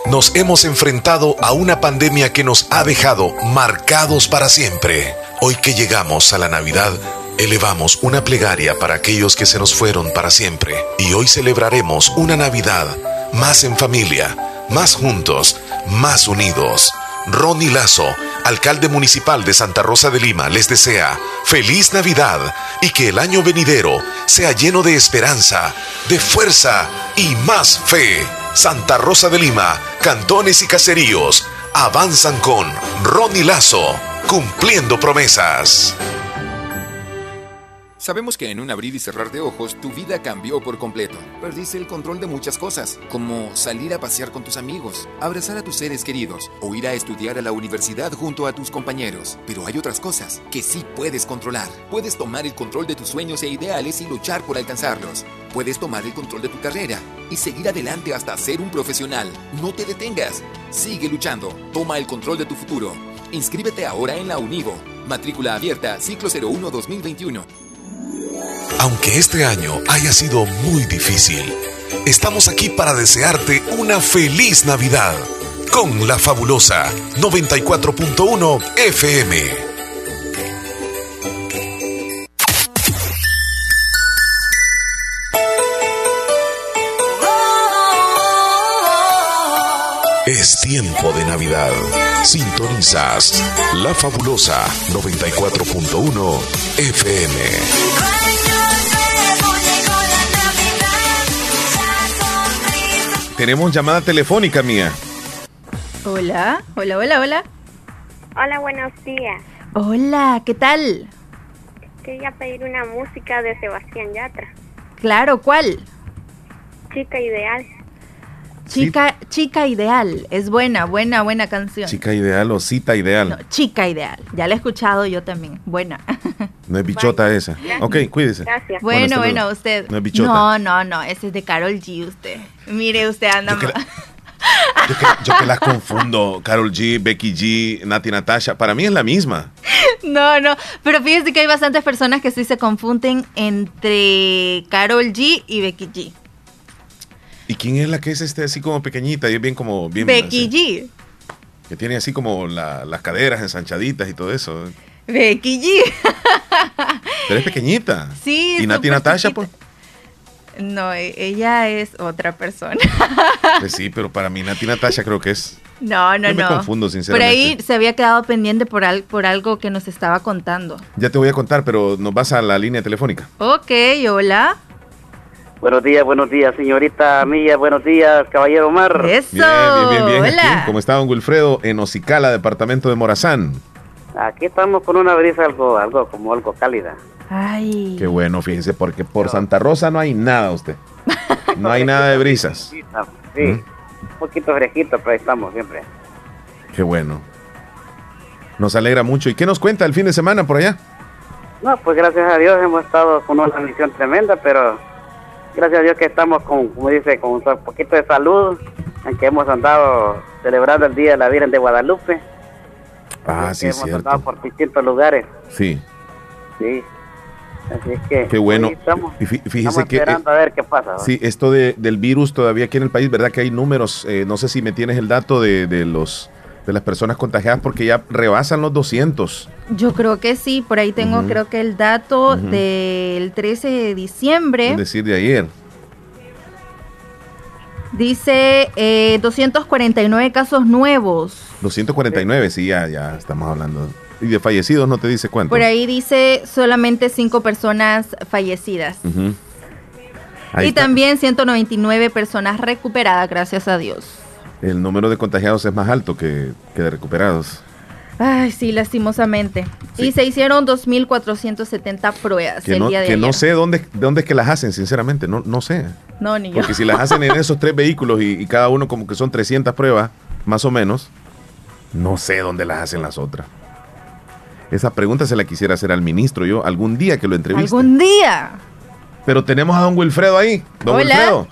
Nos hemos enfrentado a una pandemia que nos ha dejado marcados para siempre. Hoy que llegamos a la Navidad, elevamos una plegaria para aquellos que se nos fueron para siempre. Y hoy celebraremos una Navidad más en familia, más juntos, más unidos. Ronnie Lazo, alcalde municipal de Santa Rosa de Lima, les desea feliz Navidad y que el año venidero sea lleno de esperanza, de fuerza y más fe. Santa Rosa de Lima, cantones y caseríos avanzan con Ronnie Lazo, cumpliendo promesas. Sabemos que en un abrir y cerrar de ojos, tu vida cambió por completo. Perdiste el control de muchas cosas, como salir a pasear con tus amigos, abrazar a tus seres queridos o ir a estudiar a la universidad junto a tus compañeros. Pero hay otras cosas que sí puedes controlar. Puedes tomar el control de tus sueños e ideales y luchar por alcanzarlos. Puedes tomar el control de tu carrera y seguir adelante hasta ser un profesional. No te detengas. Sigue luchando. Toma el control de tu futuro. Inscríbete ahora en la UNIVO. Matrícula abierta, ciclo 01-2021. Aunque este año haya sido muy difícil, estamos aquí para desearte una feliz Navidad con La Fabulosa 94.1 FM. Es tiempo de Navidad. Sintonizas La Fabulosa 94.1 FM. Tenemos llamada telefónica, Mía. Hola. Hola, buenos días. Hola, ¿qué tal? Quería pedir una música de Sebastián Yatra. Claro, ¿cuál? Chica Ideal. Chica, sí. Chica Ideal, es buena canción. Chica Ideal o Cita Ideal. No, Chica Ideal, ya la he escuchado yo también, buena. No es bichota. Bye. Esa. Gracias. Ok, cuídese. Gracias. Bueno, usted. No es bichota. No, ese es de Karol G usted. Mire, usted anda mal. Yo que las confundo, Karol G, Becky G, Nati Natasha, para mí es la misma. No, pero fíjese que hay bastantes personas que sí se confunden entre Karol G y Becky G. ¿Y quién es la que es así como pequeñita y es bien como... Bien, Becky así, G. Que tiene así como las caderas ensanchaditas y todo eso. Becky G. Pero es pequeñita. Sí. ¿Y Nati Natasha, pues? No, ella es otra persona. Pues sí, pero para mí Nati Natasha creo que es... No. Yo me confundo, sinceramente. Por ahí se había quedado pendiente por algo que nos estaba contando. Ya te voy a contar, pero nos vas a la línea telefónica. Ok, hola. Buenos días, señorita Mía, buenos días, caballero Omar. Eso. Bien. Hola. ¿Cómo está, don Wilfredo? En Ocicala, departamento de Morazán. Aquí estamos con una brisa algo cálida. Ay. Qué bueno, fíjese, porque por Santa Rosa no hay nada, usted. No hay nada de brisas. Sí. Un poquito fresquito, pero ahí estamos siempre. Qué bueno. Nos alegra mucho. ¿Y qué nos cuenta el fin de semana por allá? No, pues gracias a Dios hemos estado con una misión tremenda, pero gracias a Dios que estamos con un poquito de salud, aunque hemos andado celebrando el Día de la Virgen de Guadalupe. Ah, sí, es cierto. Hemos andado por distintos lugares. Sí. Así es que... Qué bueno. Estamos esperando a ver qué pasa, ¿verdad? Sí, esto del virus todavía aquí en el país, ¿verdad? Que hay números, no sé si me tienes el dato de las personas contagiadas, porque ya rebasan los 200. Yo creo que sí, por ahí tengo creo que el dato del 13 de diciembre. Es decir, de ayer. Dice 249 casos nuevos. 249, sí, ya estamos hablando. Y de fallecidos no te dice cuánto. Por ahí dice solamente 5 personas fallecidas. Y está. También 199 personas recuperadas, gracias a Dios. El número de contagiados es más alto que de recuperados. Ay, sí, lastimosamente. Sí. Y se hicieron 2.470 pruebas día de ayer. No sé dónde es que las hacen, sinceramente. No sé. No, ni yo. Porque si las hacen en esos 3 vehículos y cada uno como que son 300 pruebas, más o menos, no sé dónde las hacen las otras. Esa pregunta se la quisiera hacer al ministro yo algún día que lo entreviste. ¿Algún día? Pero tenemos a don Wilfredo ahí. Don Wilfredo.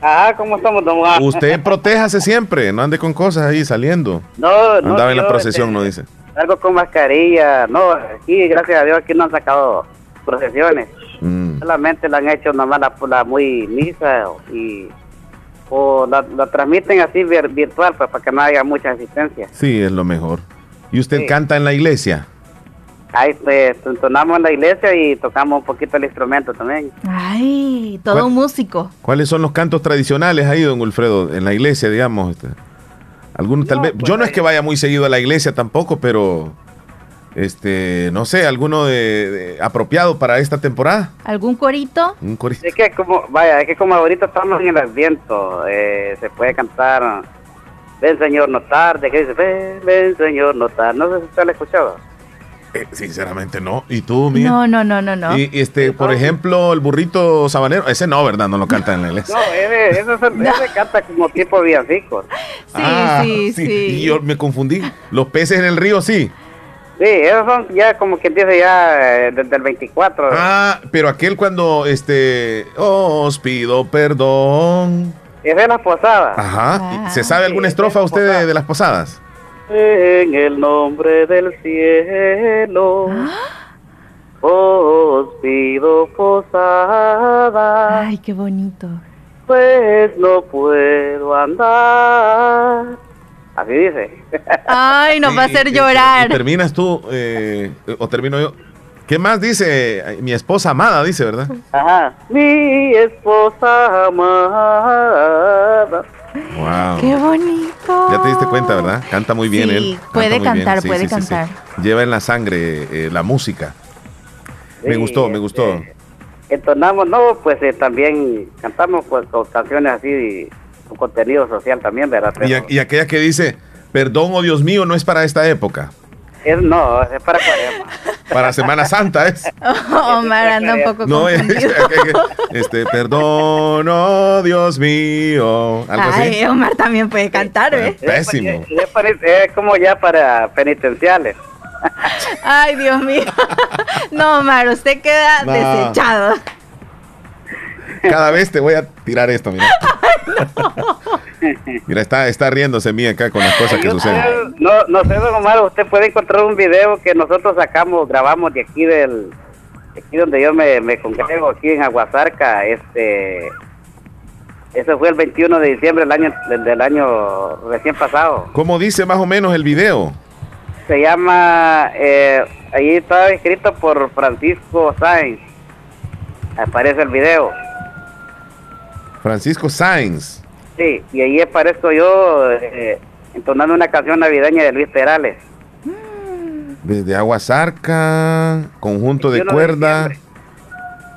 Ajá, ¿cómo estamos, don Juan? Usted protéjase siempre, no ande con cosas ahí saliendo. No. Andaba en la procesión, no dice. Algo con mascarilla, no, aquí, gracias a Dios, aquí no han sacado procesiones. Solamente la han hecho nomás la muy misa o la transmiten así virtual para que no haya mucha asistencia. Sí, es lo mejor. ¿Y usted canta en la iglesia? Ahí pues, entonamos en la iglesia y tocamos un poquito el instrumento también. Ay, todo un músico. ¿Cuáles son los cantos tradicionales ahí, don Wilfredo? En la iglesia, digamos. Algunos tal vez. Pues, yo no es que vaya muy seguido a la iglesia tampoco, pero no sé, alguno apropiado para esta temporada. ¿Algún corito? Un corito. Es que como ahorita estamos en el Adviento, se puede cantar Ven Señor no tarde, que dice Ven Señor no tarde. No sé si usted lo ha escuchado. Sinceramente no. ¿Y tú, Mía? No. Y por ejemplo, el burrito sabanero, ese no, ¿verdad? No lo canta en la iglesia. No, ese canta como tipo villancico. Sí. Y yo me confundí. Los peces en el río, sí. Sí, esos son ya como que empieza ya desde el 24. Ah, pero aquel cuando os pido perdón. Es de las posadas. Ajá. ¿Se sabe alguna estrofa usted de las posadas? En el nombre del cielo os pido posada. Ay, qué bonito. Pues no puedo andar. Así dice. Ay, nos va a hacer llorar. Y terminas tú o termino yo. ¿Qué más dice? Mi esposa amada, dice, ¿verdad? Ajá. Mi esposa amada. Wow. ¡Qué bonito! Ya te diste cuenta, ¿verdad? Canta muy bien él. Puede cantar. Sí. Lleva en la sangre la música. Sí, me gustó. Entonamos, también cantamos con canciones así, con contenido social también, ¿verdad? Y aquella que dice, perdón, oh Dios mío, no es para esta época. No, es para Cuaresma. Para Semana Santa es. Omar anda un poco confundido. Perdón, oh Dios mío. ¿Algo así? Omar también puede cantar, ¿eh? Pésimo. Es como ya para penitenciales. Ay, Dios mío. No, Omar, usted queda desechado. Cada vez te voy a tirar esto, mira. No. Mira, está riéndose Mía acá con las cosas que suceden. No sé, don Omar, usted puede encontrar un video que nosotros grabamos de aquí de aquí donde yo me congrego, aquí en Aguasarca. Eso fue el 21 de diciembre del año recién pasado. ¿Cómo dice más o menos el video? Se llama, ahí estaba escrito por Francisco Sainz. Aparece el video. Francisco Sainz. Sí, y ahí aparezco yo entonando una canción navideña de Luis Perales. Desde Aguasarca, conjunto de cuerda.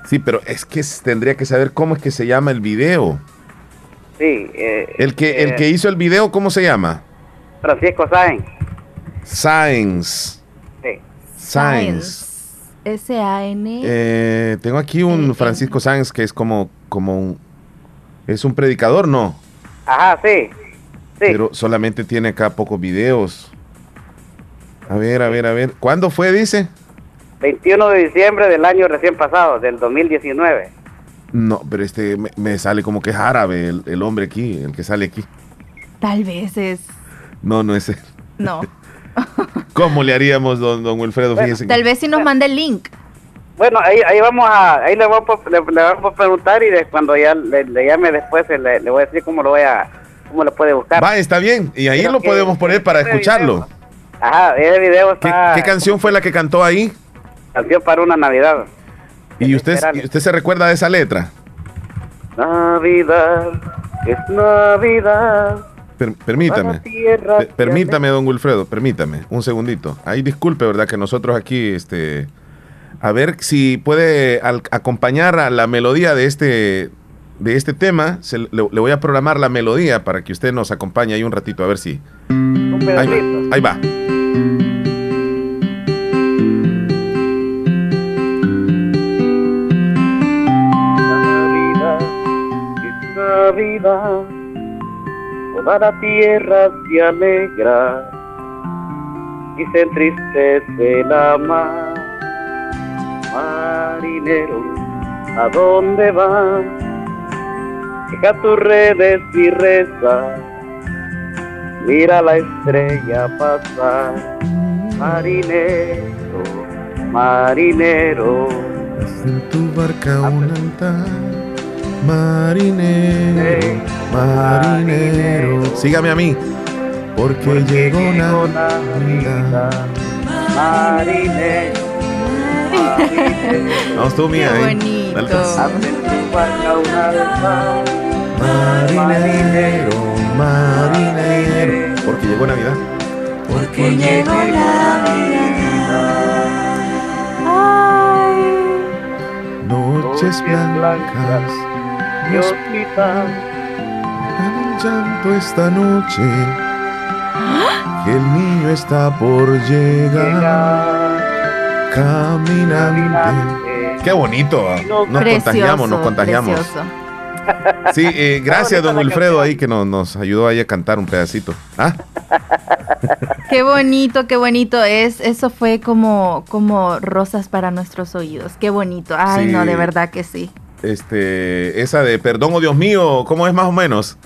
Sí, pero es que tendría que saber cómo es que se llama el video. Sí. El que hizo el video, ¿cómo se llama? Francisco Sainz. Sainz. Sí. Sainz. S-A-N. Tengo aquí un Francisco Sainz que es como un... ¿Es un predicador, no? Ajá, sí. Pero solamente tiene acá pocos videos. A ver. ¿Cuándo fue, dice? 21 de diciembre del año recién pasado, del 2019. No, pero me sale como que es árabe el hombre aquí, el que sale aquí. Tal vez es... No es él. No. ¿Cómo le haríamos, don Wilfredo? Bueno, fíjese. Tal vez si nos manda el link. Bueno, ahí le vamos a preguntar y cuando ya le llame después le voy a decir cómo lo puede buscar. Va, está bien, y ahí lo podemos poner para escucharlo. Ajá, ese video está... ¿Qué canción fue la que cantó ahí? Canción para una Navidad. ¿Y usted se recuerda de esa letra? Navidad, es Navidad. Permítame, don Wilfredo, permítame un segundito. Ahí disculpe, ¿verdad? Que nosotros aquí, a ver si puede acompañar a la melodía de este tema. Le voy a programar la melodía para que usted nos acompañe ahí un ratito, a ver si... Ahí va. La vida, toda la tierra se alegra y se entristece la mar. Marinero, ¿a dónde vas? Deja tus redes y reza, mira la estrella pasar. Marinero, marinero, haz en tu barca un altar. Marinero, marinero, sígame a mí, porque llegó Navidad. Marinero. Vamos tú, Mía. Qué bonito. Marinero, marinero, porque llegó Navidad. Porque llegó Navidad. Noches blancas de hospital, el llanto esta noche, que el niño está por llegar. Caminante. Qué bonito. Nos contagiamos. Precioso. Sí, gracias, don Wilfredo, ahí que nos ayudó ahí a cantar un pedacito. ¿Ah? Qué bonito es. Eso fue como rosas para nuestros oídos. Qué bonito. Ay, sí. No, de verdad que sí. Esa de perdón, oh Dios mío, ¿cómo es más o menos?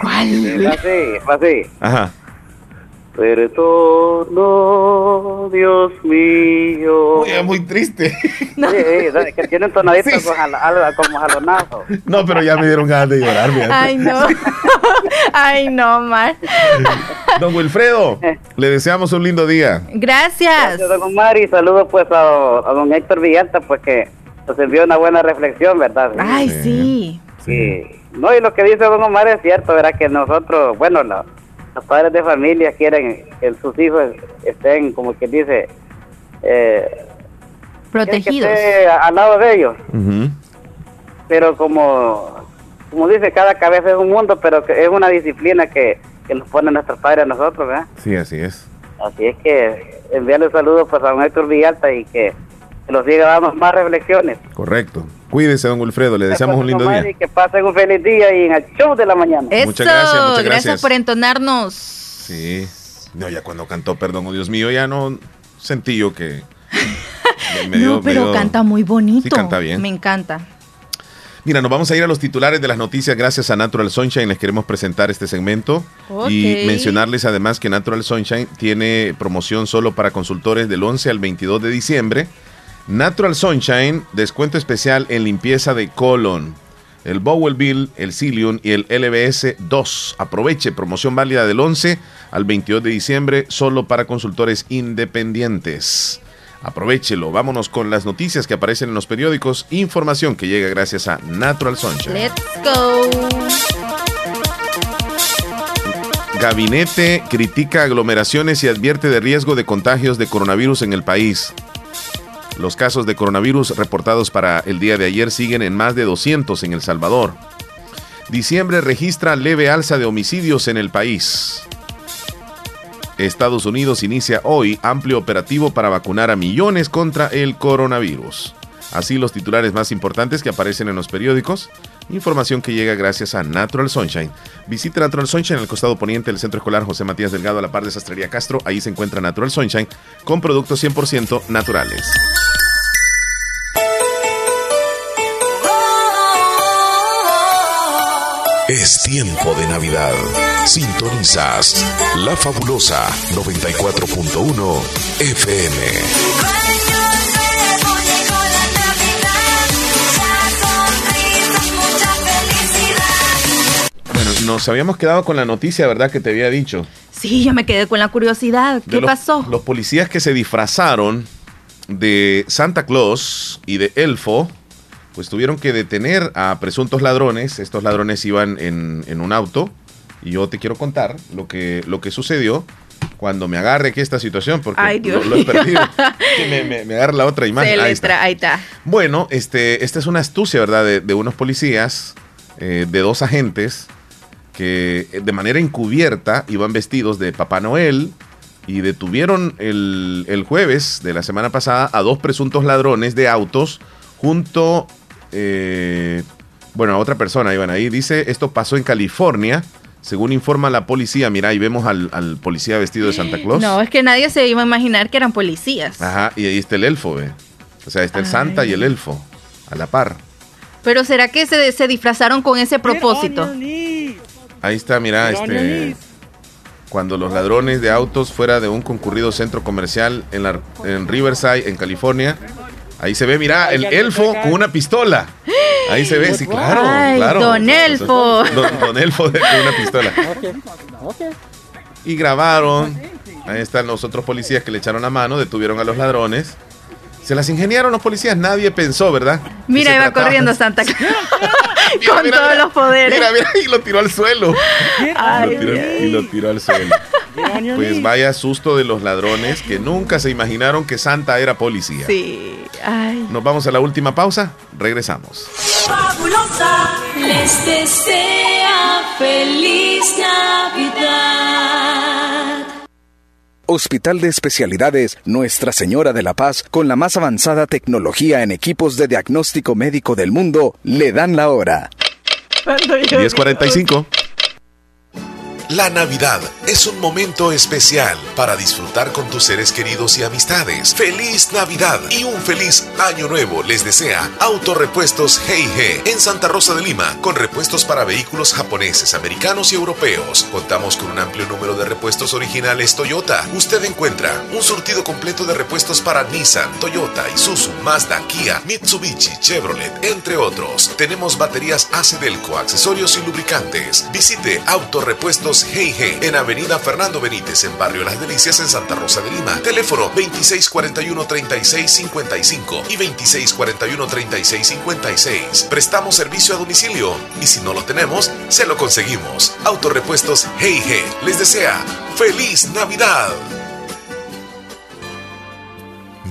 ¿Cuál? Así. Ajá. Perdón, oh Dios mío. Uy, es muy triste. No. Sí, que tiene entonadito sí. Como jalonazo. No, pero ya me dieron ganas de llorar. Mírate. Ay, no. Ay, no, Mar. Don Wilfredo, le deseamos un lindo día. Gracias, don Omar, y saludos pues a don Héctor Villalta, pues que nos envió una buena reflexión, ¿verdad? Ay, sí. No, y lo que dice don Omar es cierto, ¿verdad? Que nosotros, bueno, los padres de familia quieren que sus hijos estén, como que dice, protegidos, que esté al lado de ellos. Uh-huh. Pero como dice, cada cabeza es un mundo, pero es una disciplina que nos ponen nuestros padres a nosotros, ¿verdad? Sí, así es. Así es que enviarle saludos para San Héctor Villalta y que nos siga dando más reflexiones. Correcto. Cuídese, don Wilfredo, le deseamos un lindo día. Y que pasen un feliz día y en el show de la mañana. Eso, muchas gracias. Gracias por entonarnos. Sí. No, ya cuando cantó, perdón, oh Dios mío, ya no sentí yo que... Pero canta muy bonito. Sí, canta bien. Me encanta. Mira, nos vamos a ir a los titulares de las noticias gracias a Natural Sunshine. Les queremos presentar este segmento. Okay. Y mencionarles además que Natural Sunshine tiene promoción solo para consultores del 11 al 22 de diciembre. Natural Sunshine, descuento especial en limpieza de colon, el Bowel Bill, el Cilium y el LBS 2. Aproveche, promoción válida del 11 al 22 de diciembre solo para consultores independientes. Aprovechelo. Vámonos con las noticias que aparecen en los periódicos. Información que llega gracias a Natural Sunshine. Let's go. Gabinete critica aglomeraciones y advierte de riesgo de contagios de coronavirus en el país. Los casos de coronavirus reportados para el día de ayer siguen en más de 200 en El Salvador. Diciembre registra leve alza de homicidios en el país. Estados Unidos inicia hoy amplio operativo para vacunar a millones contra el coronavirus. Así los titulares más importantes que aparecen en los periódicos. Información que llega gracias a Natural Sunshine. Visite Natural Sunshine en el costado poniente del Centro Escolar José Matías Delgado a la par de Sastrería Castro. Ahí se encuentra Natural Sunshine con productos 100% naturales. Es tiempo de Navidad. Sintonizas La Fabulosa 94.1 FM. Bueno, nos habíamos quedado con la noticia, ¿verdad? Que te había dicho. Sí, yo me quedé con la curiosidad. ¿Qué pasó? Los policías que se disfrazaron de Santa Claus y de elfo, pues tuvieron que detener a presuntos ladrones. Estos ladrones iban en un auto. Y yo te quiero contar lo que sucedió cuando me agarre aquí esta situación, porque lo he perdido. Que me agarre la otra imagen. Ahí está. Bueno, esta es una astucia, ¿verdad? De unos policías, de dos agentes, que de manera encubierta iban vestidos de Papá Noel y detuvieron el jueves de la semana pasada a dos presuntos ladrones de autos junto... a otra persona iban ahí. Dice, esto pasó en California. Según informa la policía, mira, ahí vemos al policía vestido de Santa Claus. No, es que nadie se iba a imaginar que eran policías. Ajá, y ahí está el elfo, ¿ve? O sea, está el Santa y el elfo, a la par. Pero ¿será que se disfrazaron con ese propósito? Ahí está, mira, cuando los ladrones de autos fuera de un concurrido centro comercial en Riverside, en California... Ahí se ve, mira, el elfo con una pistola. Ahí se ve, sí, claro. Ay, claro. Don Elfo. Don Elfo con una pistola. Y grabaron. Ahí están los otros policías que le echaron la mano, detuvieron a los ladrones. Se las ingeniaron los policías, nadie pensó, ¿verdad? Mira, iba corriendo Santa Claus con todos los poderes. Mira, y lo tiró al suelo. Pues vaya susto de los ladrones que nunca se imaginaron que Santa era policía. Sí. Ay. Nos vamos a la última pausa, regresamos. Fabulosa les desea feliz Navidad. Hospital de Especialidades Nuestra Señora de la Paz, con la más avanzada tecnología en equipos de diagnóstico médico del mundo, le dan la hora. 10:45. La Navidad es un momento especial para disfrutar con tus seres queridos y amistades. ¡Feliz Navidad y un feliz Año Nuevo! Les desea Autorepuestos G&G en Santa Rosa de Lima, con repuestos para vehículos japoneses, americanos y europeos. Contamos con un amplio número de repuestos originales Toyota. Usted encuentra un surtido completo de repuestos para Nissan, Toyota, Isuzu, Mazda, Kia, Mitsubishi, Chevrolet, entre otros. Tenemos baterías AC Delco, accesorios y lubricantes. Visite Autorepuestos G&G en Avenida Fernando Benítez, en Barrio Las Delicias, en Santa Rosa de Lima. Teléfono 2641-3655 y 2641-3656. Prestamos servicio a domicilio y si no lo tenemos, se lo conseguimos. Autorepuestos G&G les desea ¡Feliz Navidad!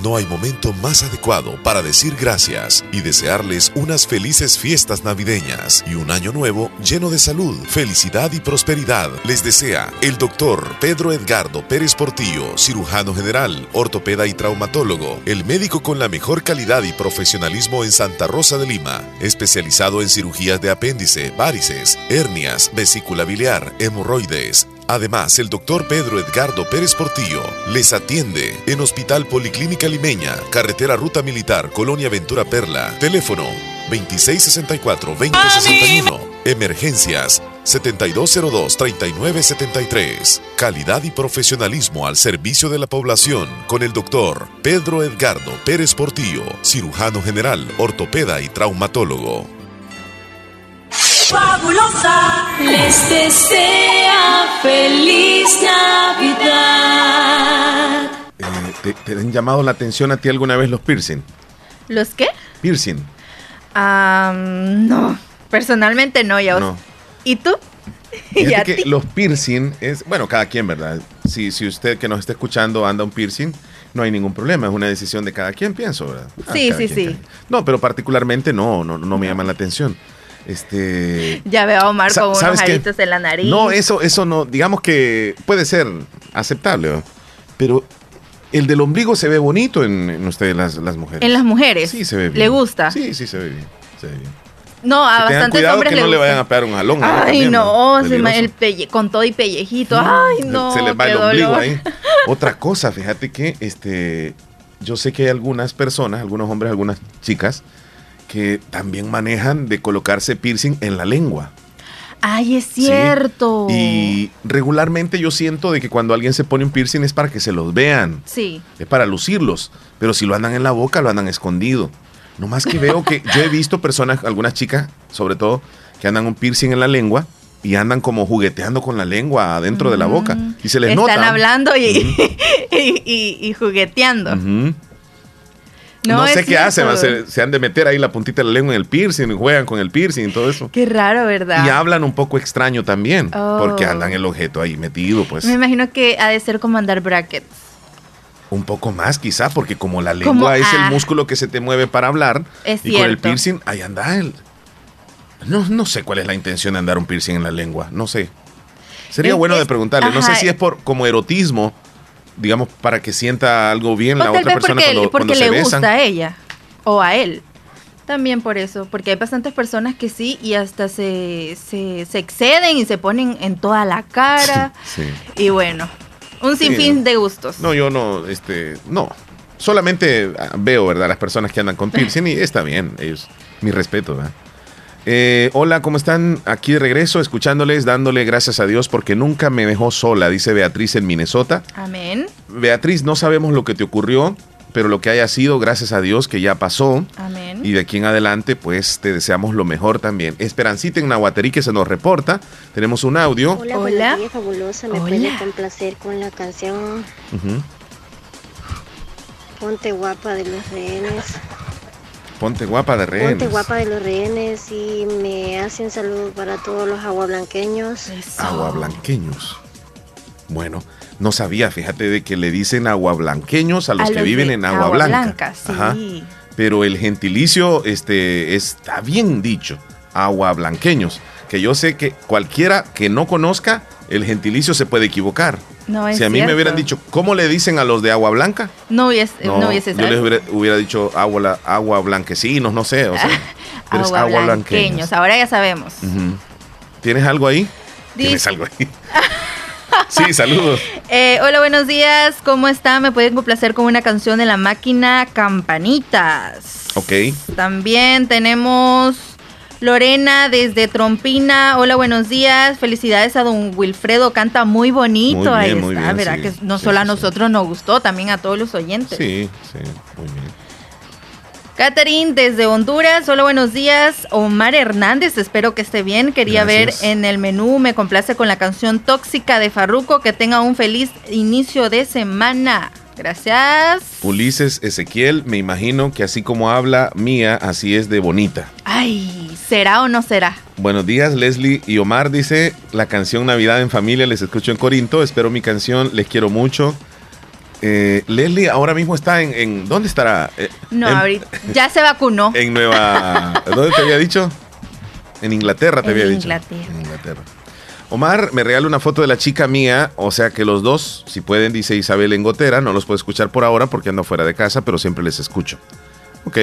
No hay momento más adecuado para decir gracias y desearles unas felices fiestas navideñas y un año nuevo lleno de salud, felicidad y prosperidad. Les desea el doctor Pedro Edgardo Pérez Portillo, cirujano general, ortopeda y traumatólogo, el médico con la mejor calidad y profesionalismo en Santa Rosa de Lima, especializado en cirugías de apéndice, várices, hernias, vesícula biliar, hemorroides. Además, el doctor Pedro Edgardo Pérez Portillo les atiende en Hospital Policlínica Limeña, Carretera Ruta Militar, Colonia Ventura Perla. Teléfono 2664-2061. Emergencias 7202-3973. Calidad y profesionalismo al servicio de la población con el doctor Pedro Edgardo Pérez Portillo, cirujano general, ortopeda y traumatólogo. Fabulosa les desea feliz Navidad. ¿Te han llamado la atención a ti alguna vez los piercing? ¿Los qué? Piercing. No, personalmente no, ya. No. ¿Y tú? ¿Y a ti? Los piercing es, bueno, cada quien, ¿verdad? Si usted que nos está escuchando anda un piercing, no hay ningún problema, es una decisión de cada quien, pienso, ¿verdad? Sí. No, pero particularmente no me llaman la atención. Ya veo a Omar con unos aritos en la nariz. No, eso no, digamos que puede ser aceptable, ¿no? Pero el del ombligo se ve bonito en ustedes las mujeres. En las mujeres. Sí, se ve bien. ¿Le gusta? Sí, se ve bien. No, a bastantes hombres que no le vayan a pegar un jalón. Ay, no, con todo y pellejito. Ay, no. Se les va el ombligo ahí. Otra cosa, fíjate que yo sé que hay algunas personas, algunos hombres, algunas chicas que también manejan de colocarse piercing en la lengua. ¡Ay, es cierto! ¿Sí? Y regularmente yo siento de que cuando alguien se pone un piercing es para que se los vean. Sí. Es para lucirlos. Pero si lo andan en la boca, lo andan escondido. No más que veo que yo he visto personas, algunas chicas, sobre todo, que andan un piercing en la lengua y andan como jugueteando con la lengua adentro de la boca. Y se les nota. Están hablando y jugueteando. Uh-huh. No sé qué hacen, se han de meter ahí la puntita de la lengua en el piercing, juegan con el piercing y todo eso. Qué raro, ¿verdad? Y hablan un poco extraño también, porque andan el objeto ahí metido, pues. Me imagino que ha de ser como andar brackets. Un poco más quizá, porque como la lengua es el músculo que se te mueve para hablar, y con el piercing, ahí anda él. No sé cuál es la intención de andar un piercing en la lengua, no sé. Sería bueno de preguntarle, no sé si es por como erotismo, digamos, para que sienta algo bien la otra persona cuando se besan. Porque le gusta a ella o a él. También por eso, porque hay bastantes personas que sí y hasta se exceden y se ponen en toda la cara. Sí. Y bueno, un sinfín de gustos. No, yo no, solamente veo, ¿verdad?, las personas que andan con piercing y está bien, ellos, mi respeto, ¿verdad? Hola, ¿cómo están? Aquí de regreso, escuchándoles, dándole gracias a Dios porque nunca me dejó sola, dice Beatriz en Minnesota. Amén. Beatriz, no sabemos lo que te ocurrió, pero lo que haya sido, gracias a Dios que ya pasó. Amén. Y de aquí en adelante, pues, te deseamos lo mejor también. Esperancita en Nahuaterí, que se nos reporta. Tenemos un audio. Hola. Día, fabulosa, me puede complacer con la canción Ponte Guapa de los Rehenes. Ponte Guapa de Rehenes. Ponte Guapa de los Rehenes y me hacen saludos para todos los aguablanqueños. Eso. Aguablanqueños. Bueno, no sabía, fíjate, de que le dicen aguablanqueños a los que viven en Agua Blanca. Sí. Ajá. Pero el gentilicio está bien dicho, aguablanqueños, que yo sé que cualquiera que no conozca el gentilicio se puede equivocar. No, si a mí me hubieran dicho, ¿cómo le dicen a los de Agua Blanca? No hubiese yo les hubiera dicho agua blanquecinos, no sé. O sea, pero es agua blanqueños. Ahora ya sabemos. Uh-huh. ¿Tienes algo ahí? ¿Tienes algo ahí? Sí, saludos. Hola, buenos días. ¿Cómo están? Me pueden complacer con una canción de La Máquina, Campanitas. Ok. También tenemos... Lorena desde Trompina, hola, buenos días, felicidades a don Wilfredo, canta muy bonito, muy bien, ¿verdad? Sí, que no solo a nosotros nos gustó, también a todos los oyentes. Sí, muy bien. Catherine desde Honduras, hola, buenos días, Omar Hernández, espero que esté bien, quería ver en el menú, me complace con la canción Tóxica de Farruko, que tenga un feliz inicio de semana. Gracias. Ulises Ezequiel, me imagino que así como habla Mía, así es de bonita. Ay, ¿será o no será? Buenos días, Leslie y Omar, dice, la canción Navidad en familia, les escucho en Corinto, espero mi canción, les quiero mucho. Leslie ahora mismo está en ¿dónde estará? Ahorita ya se vacunó. En Nueva... ¿Dónde te había dicho? En Inglaterra te había dicho. En Inglaterra. Omar, me regala una foto de la chica mía, o sea que los dos, si pueden, dice Isabel en Gotera, no los puedo escuchar por ahora porque ando fuera de casa, pero siempre les escucho. Ok,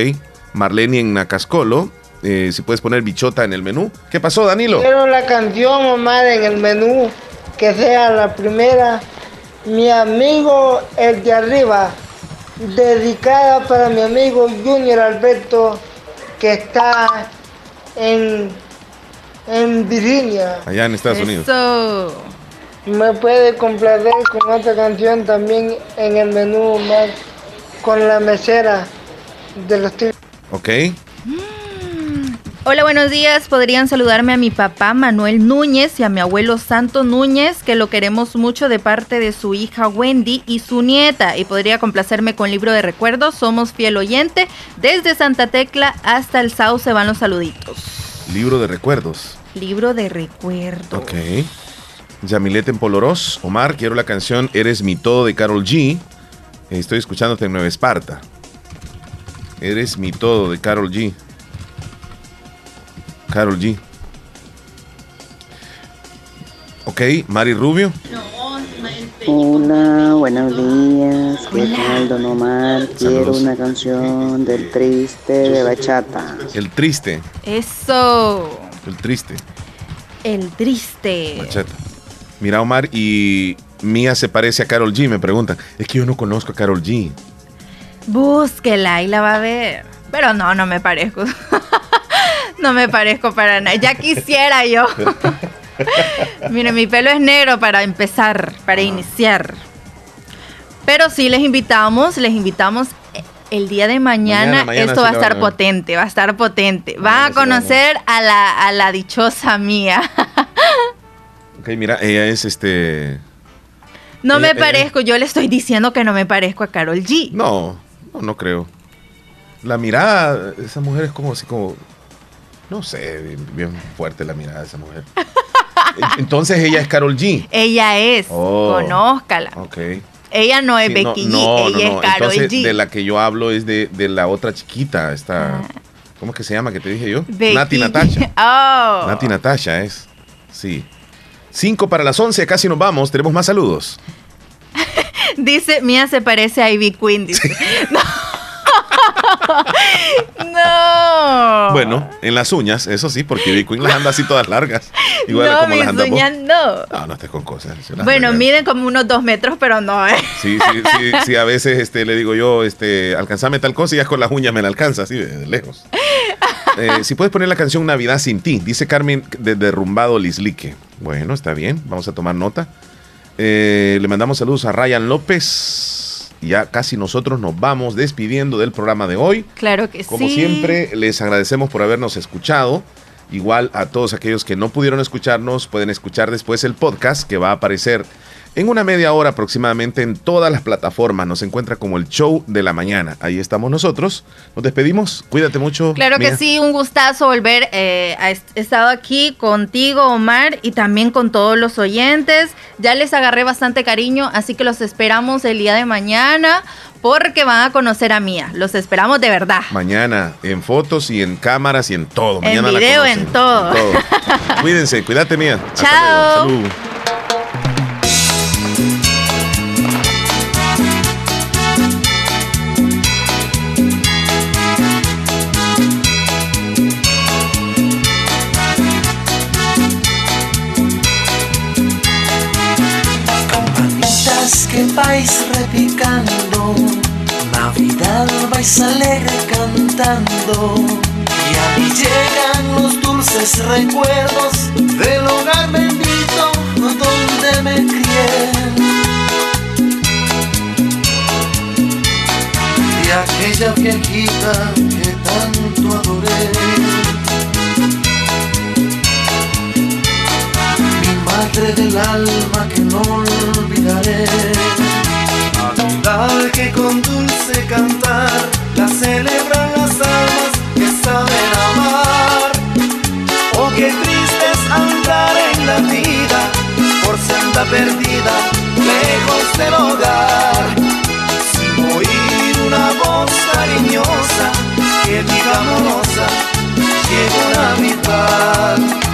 Marlene en Nacascolo, si puedes poner bichota en el menú. ¿Qué pasó, Danilo? Quiero la canción, Omar, en el menú, que sea la primera, mi amigo el de arriba, dedicada para mi amigo Junior Alberto, que está en Virginia. Allá en Estados Unidos. Me puede complacer con otra canción también en el menú, Omar, con la mesera de los tíos. Ok. Hola, buenos días. Podrían saludarme a mi papá Manuel Núñez y a mi abuelo Santo Núñez, que lo queremos mucho de parte de su hija Wendy y su nieta. Y podría complacerme con libro de recuerdos. Somos fiel oyente. Desde Santa Tecla hasta el Sauce van los saluditos. Libro de recuerdos. Libro de recuerdos. Ok. Yamilet en Polorós. Omar, quiero la canción Eres mi todo de Karol G. Estoy escuchándote en Nueva Esparta. Eres mi todo de Karol G. Karol G. Ok, Mari Rubio. Hola, buenos días. ¿Qué tal, don Omar? Quiero una canción del Triste de bachata. El Triste. Eso. El Triste. El Triste. Bachata. Mira, Omar, y Mía se parece a Karol G, me preguntan. Es que yo no conozco a Karol G. Búsquela y la va a ver. Pero no me parezco. No me parezco para nada. Ya quisiera yo. Mire, mi pelo es negro para empezar, para iniciar. Pero sí les invitamos el día de mañana esto sí va a estar potente. Van a conocer a la dichosa Mía. Ok, mira, ella es No ella, me parezco, yo le estoy diciendo que no me parezco a Karol G. No creo. La mirada, esa mujer es como así como... No sé, bien fuerte la mirada de esa mujer. Entonces ella es Karol G. Ella es, conózcala. Okay. Ella no es Becky G, ella es Karol G. De la que yo hablo es de la otra chiquita, esta, ¿cómo es que se llama que te dije yo? Nati Natasha. Oh. Nati Natasha es, sí. 11:05, casi nos vamos, tenemos más saludos. Dice, Mía se parece a Ivy Queen, dice. No. No. Bueno, en las uñas, eso sí, porque Ivy Queen las anda así todas largas. Igual no, como mis las anda uñas vos. No estés con cosas. Bueno, miden como unos 2 metros, pero no, ¿eh? Sí, a veces le digo yo, alcanzame tal cosa y ya con las uñas me la alcanza, así de lejos. Si puedes poner la canción Navidad sin ti, dice Carmen de Derrumbado Lislique. Bueno, está bien, vamos a tomar nota. Le mandamos saludos a Ryan López. Ya casi nosotros nos vamos despidiendo del programa de hoy. Claro que sí. Como siempre, les agradecemos por habernos escuchado. Igual a todos aquellos que no pudieron escucharnos, pueden escuchar después el podcast que va a aparecer en una media hora aproximadamente en todas las plataformas. Nos encuentra como El Show de la Mañana. Ahí estamos nosotros. Nos despedimos. Cuídate mucho. Claro que sí, un gustazo volver. He estado aquí contigo, Omar, y también con todos los oyentes. Ya les agarré bastante cariño, así que los esperamos el día de mañana porque van a conocer a Mía. Los esperamos de verdad. Mañana, en fotos y en cámaras y en todo. Mañana en video, la conocen, en todo. Cuídense, cuídate, Mía. Chao. Hasta luego. Salud. Vais repicando, Navidad vais alegre cantando, y a mí llegan los dulces recuerdos del hogar bendito donde me crié, y aquella viejita que tanto adoré, mi madre del alma que no olvidaré. Que con dulce cantar la celebran las almas que saben amar. Oh, qué triste es andar en la vida por senda perdida, lejos del hogar. oír una voz cariñosa que diga amorosa, llegó la mitad.